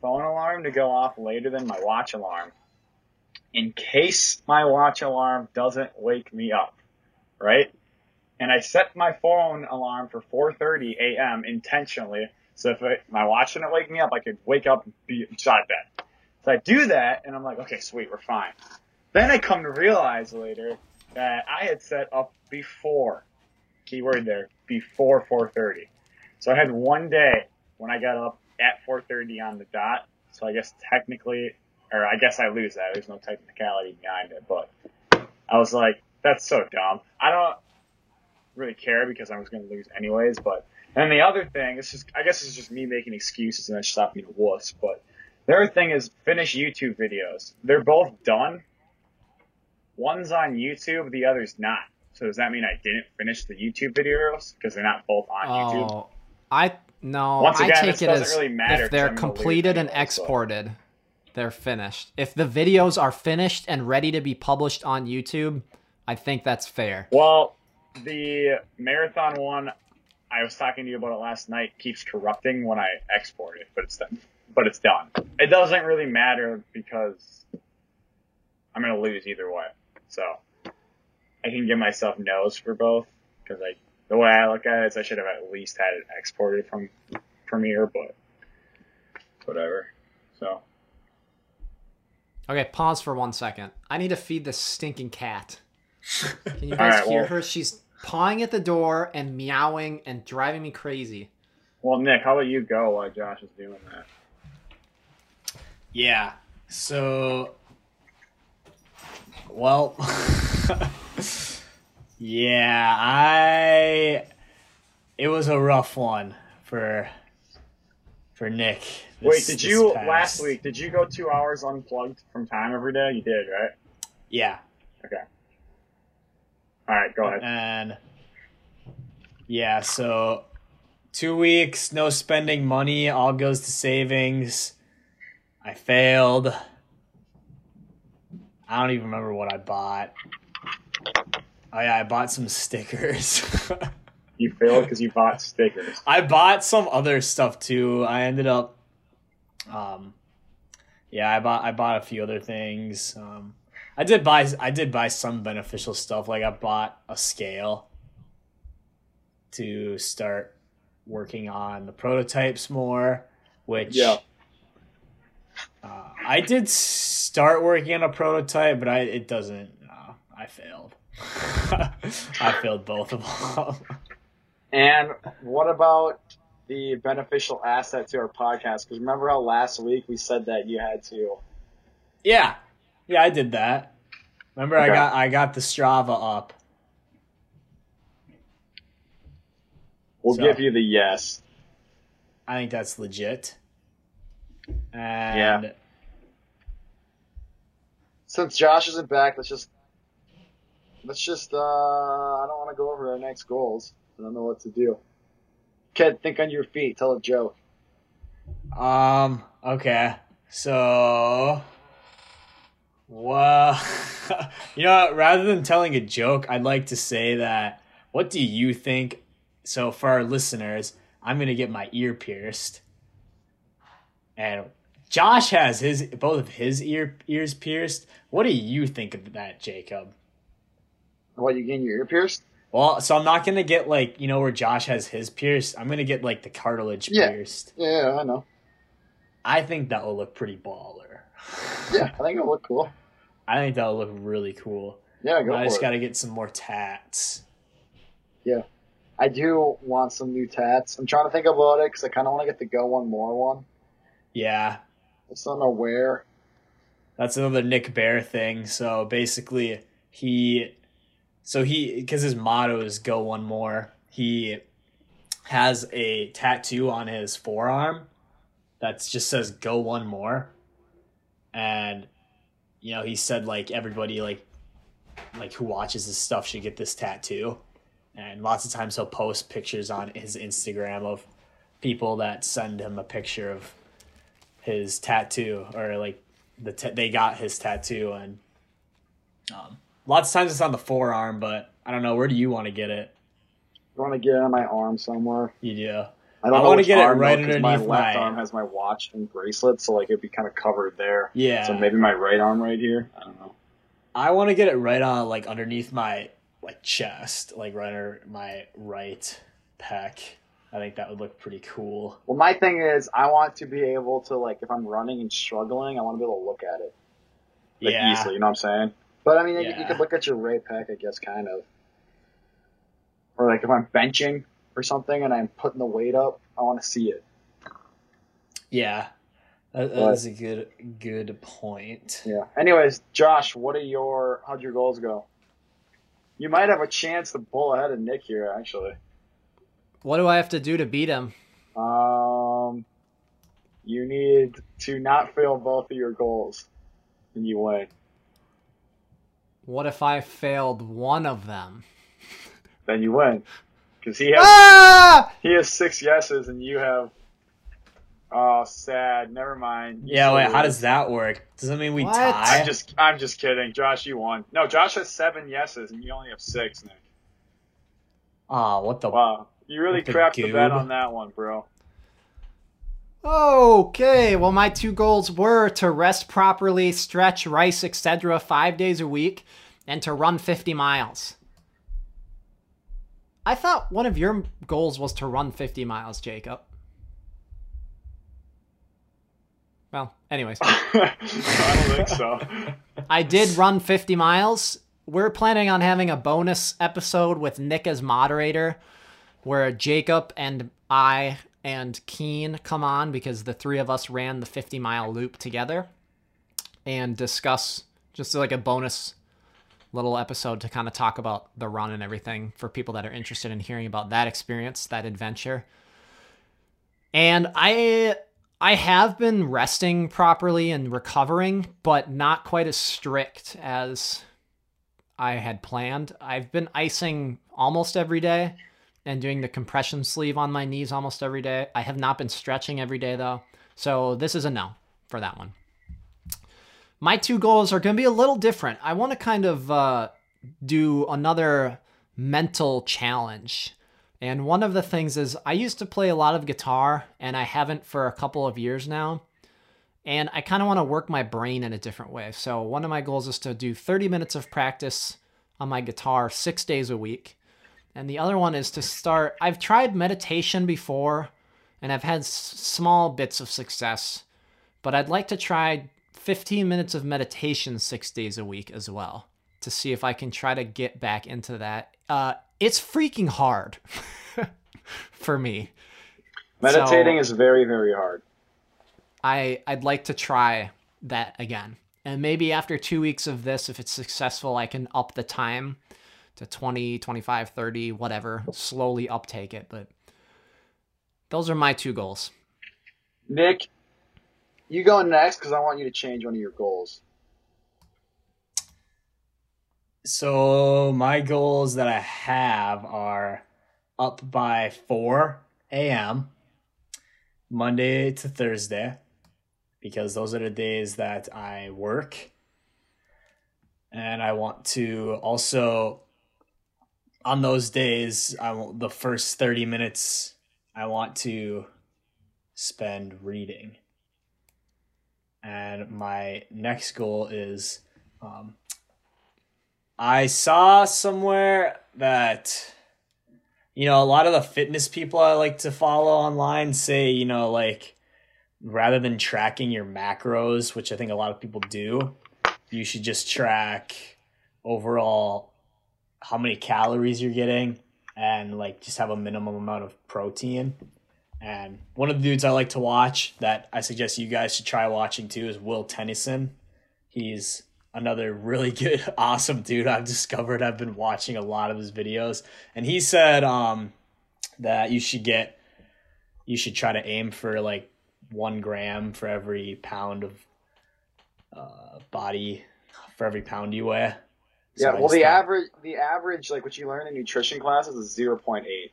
phone alarm to go off later than my watch alarm, in case my watch alarm doesn't wake me up, right? And I set my phone alarm for four thirty a.m. intentionally, so if I, my watch didn't wake me up, I could wake up and be shot at bed. So I do that, and I'm like, okay, sweet, we're fine. Then I come to realize later that I had set up before, keyword there, before four thirty. So I had one day when I got up at four thirty on the dot, so I guess technically... or I guess I lose that. There's no technicality behind it. But I was like, that's so dumb. I don't really care because I was going to lose anyways. But and the other thing, it's just I guess it's just me making excuses and I stop being a wuss. But the other thing is finish YouTube videos. They're both done. One's on YouTube. The other's not. So does that mean I didn't finish the YouTube videos because they're not both on oh, YouTube? I no. Once again, I take it as really if they're completed videos, and exported. But. They're finished. If the videos are finished and ready to be published on YouTube, I think that's fair. Well, the marathon one, I was talking to you about it last night, keeps corrupting when I export it, but it's done. But it's done. It doesn't really matter because I'm going to lose either way. So I can give myself no's for both because I, the way I look at it is I should have at least had it exported from Premiere, but whatever. So... okay, pause for one second. I need to feed this stinking cat. Can you guys right, hear well, her? She's pawing at the door and meowing and driving me crazy. Well, Nick, how about you go while Josh is doing that? Yeah, so... well... yeah, I... it was a rough one for... for Nick. This, Wait, did you, past. last week, did you go two hours unplugged from time every day? You did, right? Yeah. Okay. All right, go ahead. And, yeah, so two weeks, no spending money, all goes to savings. I failed. I don't even remember what I bought. Oh, yeah, I bought some stickers. You failed because you bought stickers. I bought some other stuff too. I ended up, um, yeah, I bought I bought a few other things. Um, I did buy I did buy some beneficial stuff. Like I bought a scale to start working on the prototypes more, which yeah. uh, I did start working on a prototype, but I it doesn't. Uh, I failed. I failed both of them. And what about the beneficial asset to our podcast? Because remember how last week we said that you had to... Yeah. Yeah, I did that. Remember, okay. I got I got the Strava up. We'll so, give you the yes. I think that's legit. And yeah. Since Josh isn't back, let's just... let's just... Uh, I don't want to go over our next goals. I don't know what to do. Kid, think on your feet. Tell a joke. Um, okay. So, well, you know, rather than telling a joke, I'd like to say that, what do you think? So for our listeners, I'm going to get my ear pierced. And Josh has his both of his ear ears pierced. What do you think of that, Jacob? What, you getting your ear pierced? Well, so I'm not going to get, like, you know, where Josh has his pierced. I'm going to get, like, the cartilage yeah. pierced. Yeah, I know. I think that will look pretty baller. Yeah, I think it'll look cool. I think that'll look really cool. Yeah, go I for it. I just got to get some more tats. Yeah. I do want some new tats. I'm trying to think about it because I kind of want to get the Go One More one. Yeah. I just don't know where. That's another Nick Bear thing. So, basically, he... So he, because his motto is go one more, he has a tattoo on his forearm that just says go one more. And, you know, he said, like, everybody, like, like who watches his stuff should get this tattoo. And lots of times he'll post pictures on his Instagram of people that send him a picture of his tattoo or, like, the ta- they got his tattoo and, um, lots of times it's on the forearm, but I don't know. Where do you want to get it? I want to get it on my arm somewhere. You do. I don't I want to get it right underneath my left arm. Has my watch and bracelet, so like it'd be kind of covered there. Yeah. So maybe my right arm right here. I don't know. I want to get it right on like underneath my like chest, like right under my right pec. I think that would look pretty cool. Well, my thing is I want to be able to like if I'm running and struggling, I want to be able to look at it. Like yeah. easily, you know what I'm saying? But, I mean, yeah. you, you could look at your right pec, I guess, kind of. Or, like, if I'm benching or something and I'm putting the weight up, I want to see it. Yeah. That, that is a good good point. Yeah. Anyways, Josh, what are your – how'd your goals go? You might have a chance to pull ahead of Nick here, actually. What do I have to do to beat him? Um, you need to not fail both of your goals and you win. What if I failed one of them? Then you win. Because he has ah! he has six yeses and you have... Oh, sad. Never mind. Yeah, so wait, how does that work? Does that mean we what? tie? I'm just, I'm just kidding. Josh, you won. No, Josh has seven yeses and you only have six, Nick. Aw, oh, what the... Wow. You really crapped the, the bet on that one, bro. Okay, well, my two goals were to rest properly, stretch, rice, et cetera five days a week, and to run fifty miles. I thought one of your goals was to run fifty miles, Jacob. Well, anyways. I don't think so. I did run fifty miles. We're planning on having a bonus episode with Nick as moderator, where Jacob and I... and Keen come on because the three of us ran the fifty mile loop together and discuss just like a bonus little episode to kind of talk about the run and everything for people that are interested in hearing about that experience, that adventure. And I, I have been resting properly and recovering, but not quite as strict as I had planned. I've been icing almost every day and doing the compression sleeve on my knees almost every day. I have not been stretching every day, though. So this is a no for that one. My two goals are going to be a little different. I want to kind of uh, do another mental challenge. And one of the things is I used to play a lot of guitar, and I haven't for a couple of years now. And I kind of want to work my brain in a different way. So one of my goals is to do thirty minutes of practice on my guitar six days a week. And the other one is to start, I've tried meditation before, and I've had s- small bits of success, but I'd like to try fifteen minutes of meditation six days a week as well, to see if I can try to get back into that. Uh, it's freaking hard for me. Meditating so, is very, very hard. I, I'd like to try that again. And maybe after two weeks of this, if it's successful, I can up the time to twenty, twenty-five, thirty, whatever, slowly uptake it. But those are my two goals. Nick, you go next because I want you to change one of your goals. So my goals that I have are up by four a.m. Monday to Thursday, because those are the days that I work. And I want to also, on those days, I want the first thirty minutes I want to spend reading. And my next goal is, um, I saw somewhere that, you know, a lot of the fitness people I like to follow online say, you know, like, rather than tracking your macros, which I think a lot of people do, you should just track overall how many calories you're getting and, like, just have a minimum amount of protein. And one of the dudes I like to watch that I suggest you guys should try watching too is Will Tennyson. He's another really good, awesome dude I've discovered. I've been watching a lot of his videos. And he said um, that you should get, you should try to aim for, like, one gram for every pound of uh, body, for every pound you weigh. So yeah, well, the thought... average, the average, like, what you learn in nutrition classes is zero point eight.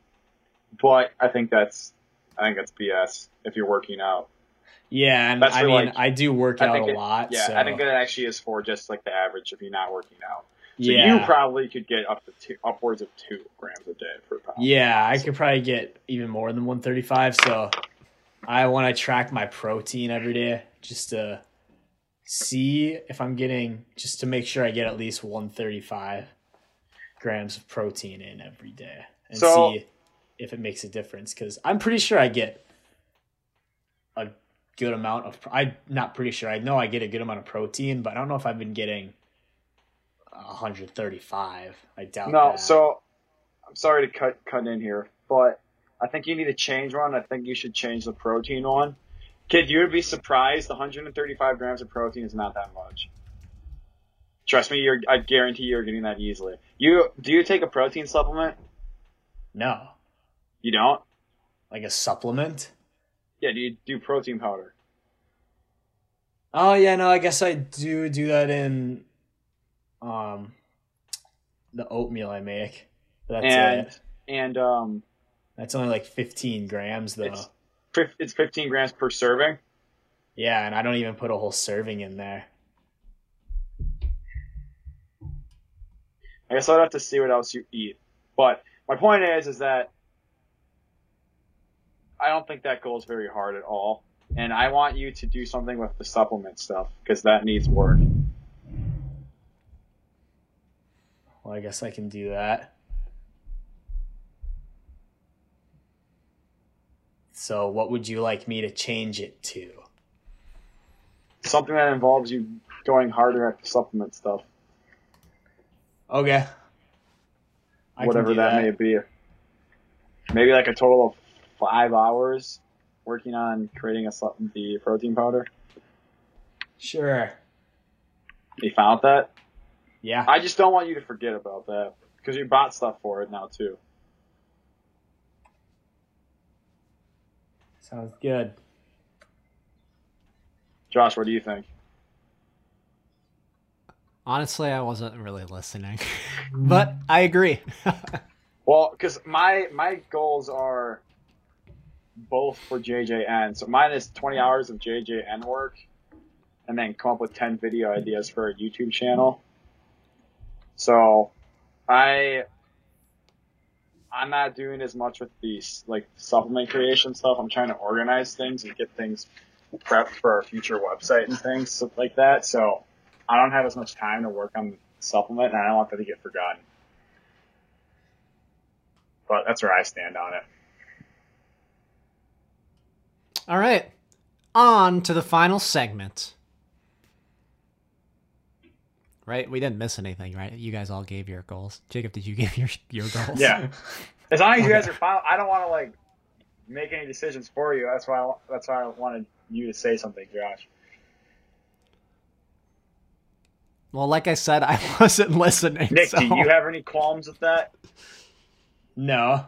But I think that's... I think that's B S if you're working out. Yeah, and I mean, like, I do work out a it, lot. Yeah, so. I think that actually is for just like the average if you're not working out. So yeah. You probably could get up to two, upwards of two grams a day per pound. Yeah, I so. could probably get even more than one thirty-five. So I want to track my protein every day just to see if I'm getting, just to make sure I get at least one thirty-five grams of protein in every day and so, see if it makes a difference, because I'm pretty sure I get a good amount of, I'm not pretty sure, I know I get a good amount of protein, but I don't know if I've been getting one thirty-five. I doubt no, that. No, so I'm sorry to cut cut in here, but I think you need to change one. I think you should change the protein one. Kid, you would be surprised. one thirty-five grams of protein is not that much. Trust me, you're, I guarantee you're getting that easily. You do you take a protein supplement? No. You don't? Like a supplement? Yeah, do you do protein powder? Oh, yeah, no, I guess I do do that in um, the oatmeal I make. That's and, it. And um, that's only like fifteen grams, though. It's, it's fifteen grams per serving? Yeah, and I don't even put a whole serving in there. I guess I'd have to see what else you eat. But my point is, is that I don't think that goal is very hard at all. And I want you to do something with the supplement stuff because that needs work. Well, I guess I can do that. So what would you like me to change it to? Something that involves you going harder at the supplement stuff. Okay. I Whatever that, that may be. Maybe like a total of Five hours working on creating a the protein powder. Sure. You found that? Yeah. I just don't want you to forget about that because you bought stuff for it now too. Sounds good. Josh, what do you think? Honestly, I wasn't really listening, but I agree. Well, because my my goals are both for J J N. So mine is twenty hours of J J N work and then come up with ten video ideas for a YouTube channel. So I, I'm not doing as much with these like supplement creation stuff. I'm trying to organize things and get things prepped for our future website and things stuff like that. So I don't have as much time to work on the supplement and I don't want that to get forgotten. But that's where I stand on it. All right, on to the final segment. Right? We didn't miss anything, right? You guys all gave your goals. Jakob, did you give your your goals? Yeah. As long as you okay. guys are final, I don't want to like make any decisions for you. That's why I, that's why I wanted you to say something, Josh. Well, like I said, I wasn't listening. Nick, so. Do you have any qualms with that? No.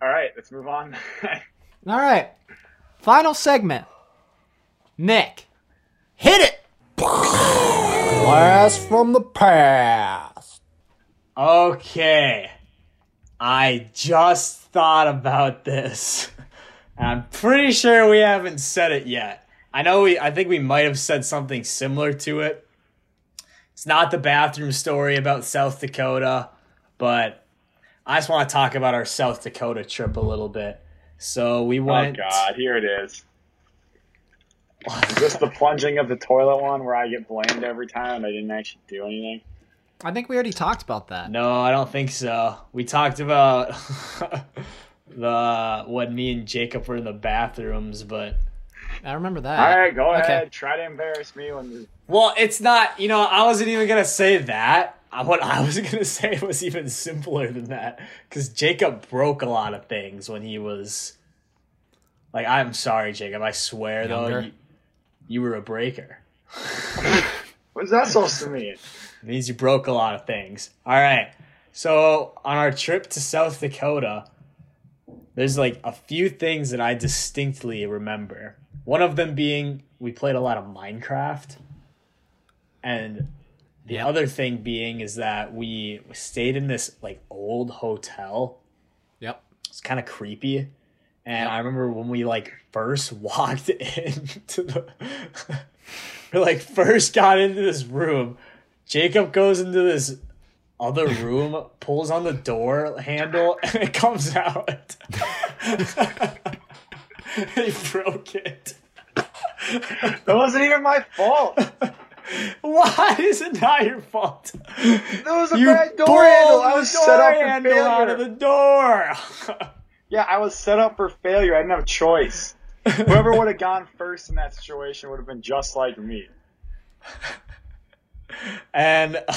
All right, let's move on. All right, final segment. Nick, hit it! Blast from the past. Okay, I just thought about this. And I'm pretty sure we haven't said it yet. I know we, I think we might have said something similar to it. It's not the bathroom story about South Dakota, but I just want to talk about our South Dakota trip a little bit. So we went. Oh God, here it is. Is this the plunging of the toilet one where I get blamed every time and I didn't actually do anything? I think we already talked about that. No, I don't think so. We talked about the what me and Jacob were in the bathrooms, but I remember that. All right, go okay. ahead. Try to embarrass me when you. Well, it's not. You know, I wasn't even gonna say that. What I was gonna say was even simpler than that, because Jacob broke a lot of things when he was. Like, I'm sorry, Jacob. I swear Younger. though. You, You were a breaker. What's that supposed to mean? It means you broke a lot of things. All right. So on our trip to South Dakota, there's like a few things that I distinctly remember. One of them being we played a lot of Minecraft. And the yep. other thing being is that we stayed in this like old hotel. Yep. It's kind of creepy. And I remember when we, like, first walked into the – we, like, first got into this room, Jacob goes into this other room, pulls on the door handle, and it comes out. He broke it. That wasn't even my fault. Why is it not your fault? That was a you bad door handle. I was set up for failure. Out of the door. Yeah, I was set up for failure. I didn't have a choice. Whoever would have gone first in that situation would have been just like me. And uh,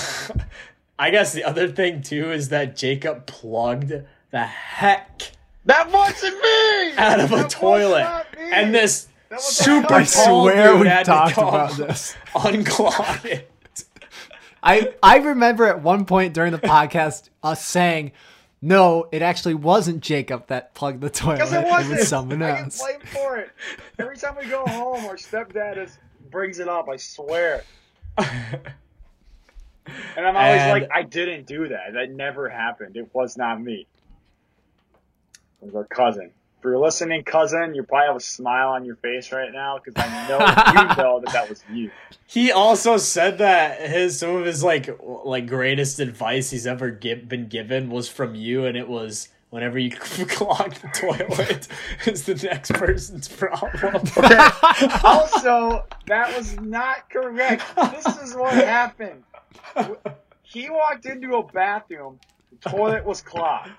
I guess the other thing, too, is that Jacob plugged the heck that wasn't me! out of a that toilet. And this super tall dude had to come unclog it. I, I remember at one point during the podcast us saying, no, it actually wasn't Jacob that plugged the toilet. Because it wasn't. It was someone else. I get blamed for it. Every time we go home, our stepdad is, brings it up, I swear. And I'm always and like, I didn't do that. That never happened. It was not me. It was our cousin. If you're listening, cousin, you probably have a smile on your face right now because I know you know that that was you. He also said that his some of his like like greatest advice he's ever give, been given was from you, and it was whenever you clog the toilet, it's the next person's problem. Okay. Also, that was not correct. This is what happened. He walked into a bathroom, the toilet was clogged.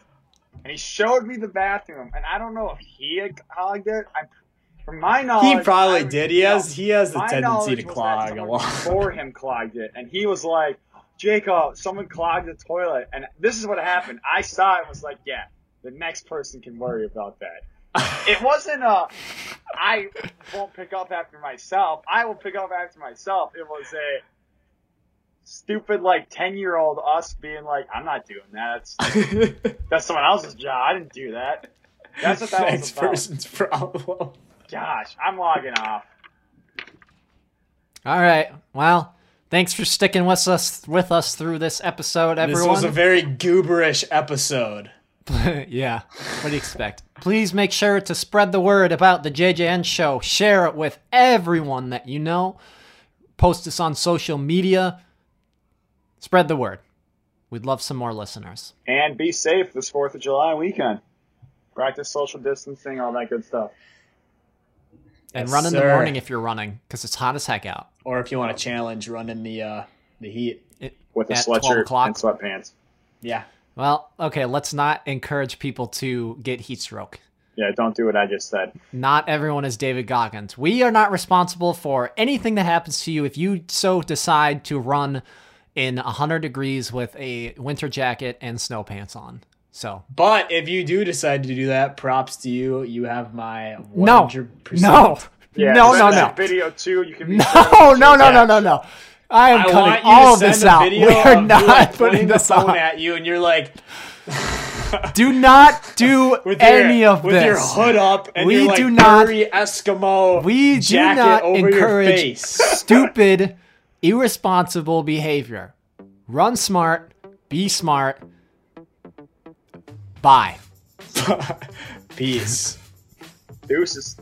And he showed me the bathroom, and I don't know if he clogged it. I, from my knowledge, he probably did. He has he has the tendency to clog a lot. Before him clogged it, and he was like, "Jacob, someone clogged the toilet." And this is what happened. I saw it and was like, "Yeah, the next person can worry about that." It wasn't a I won't pick up after myself. I will pick up after myself. It was a stupid like ten year old us being like, I'm not doing that. That's, that's someone else's job. I didn't do that. That's what that Next was about. Person's problem. Gosh, I'm logging off. All right. Well, thanks for sticking with us with us through this episode, everyone. This was a very gooberish episode. Yeah. What do you expect? Please make sure to spread the word about the J J N show. Share it with everyone that you know. Post us on social media. Spread the word. We'd love some more listeners. And be safe this fourth of July weekend. Practice social distancing, all that good stuff. And yes, run in sir. the morning if you're running, because it's hot as heck out. Or if you want a challenge, run in the, uh, the heat. It, With a sweatshirt and sweatpants. Yeah. Well, okay, let's not encourage people to get heat stroke. Yeah, don't do what I just said. Not everyone is David Goggins. We are not responsible for anything that happens to you if you so decide to run in one hundred degrees with a winter jacket and snow pants on. So, but if you do decide to do that, props to you. You have my one hundred percent. No, no, yeah, no, no, no. Video too. You can be no, no, no, no, no, no, no. I am I cutting all of this out. We are not like putting this on at you, and you're like, do not do with any your, of with this. With your hood up and we your do like not, Eskimo we jacket do not over encourage your face. Stupid. Irresponsible behavior. Run smart. Be smart. Bye. Peace. Deuces.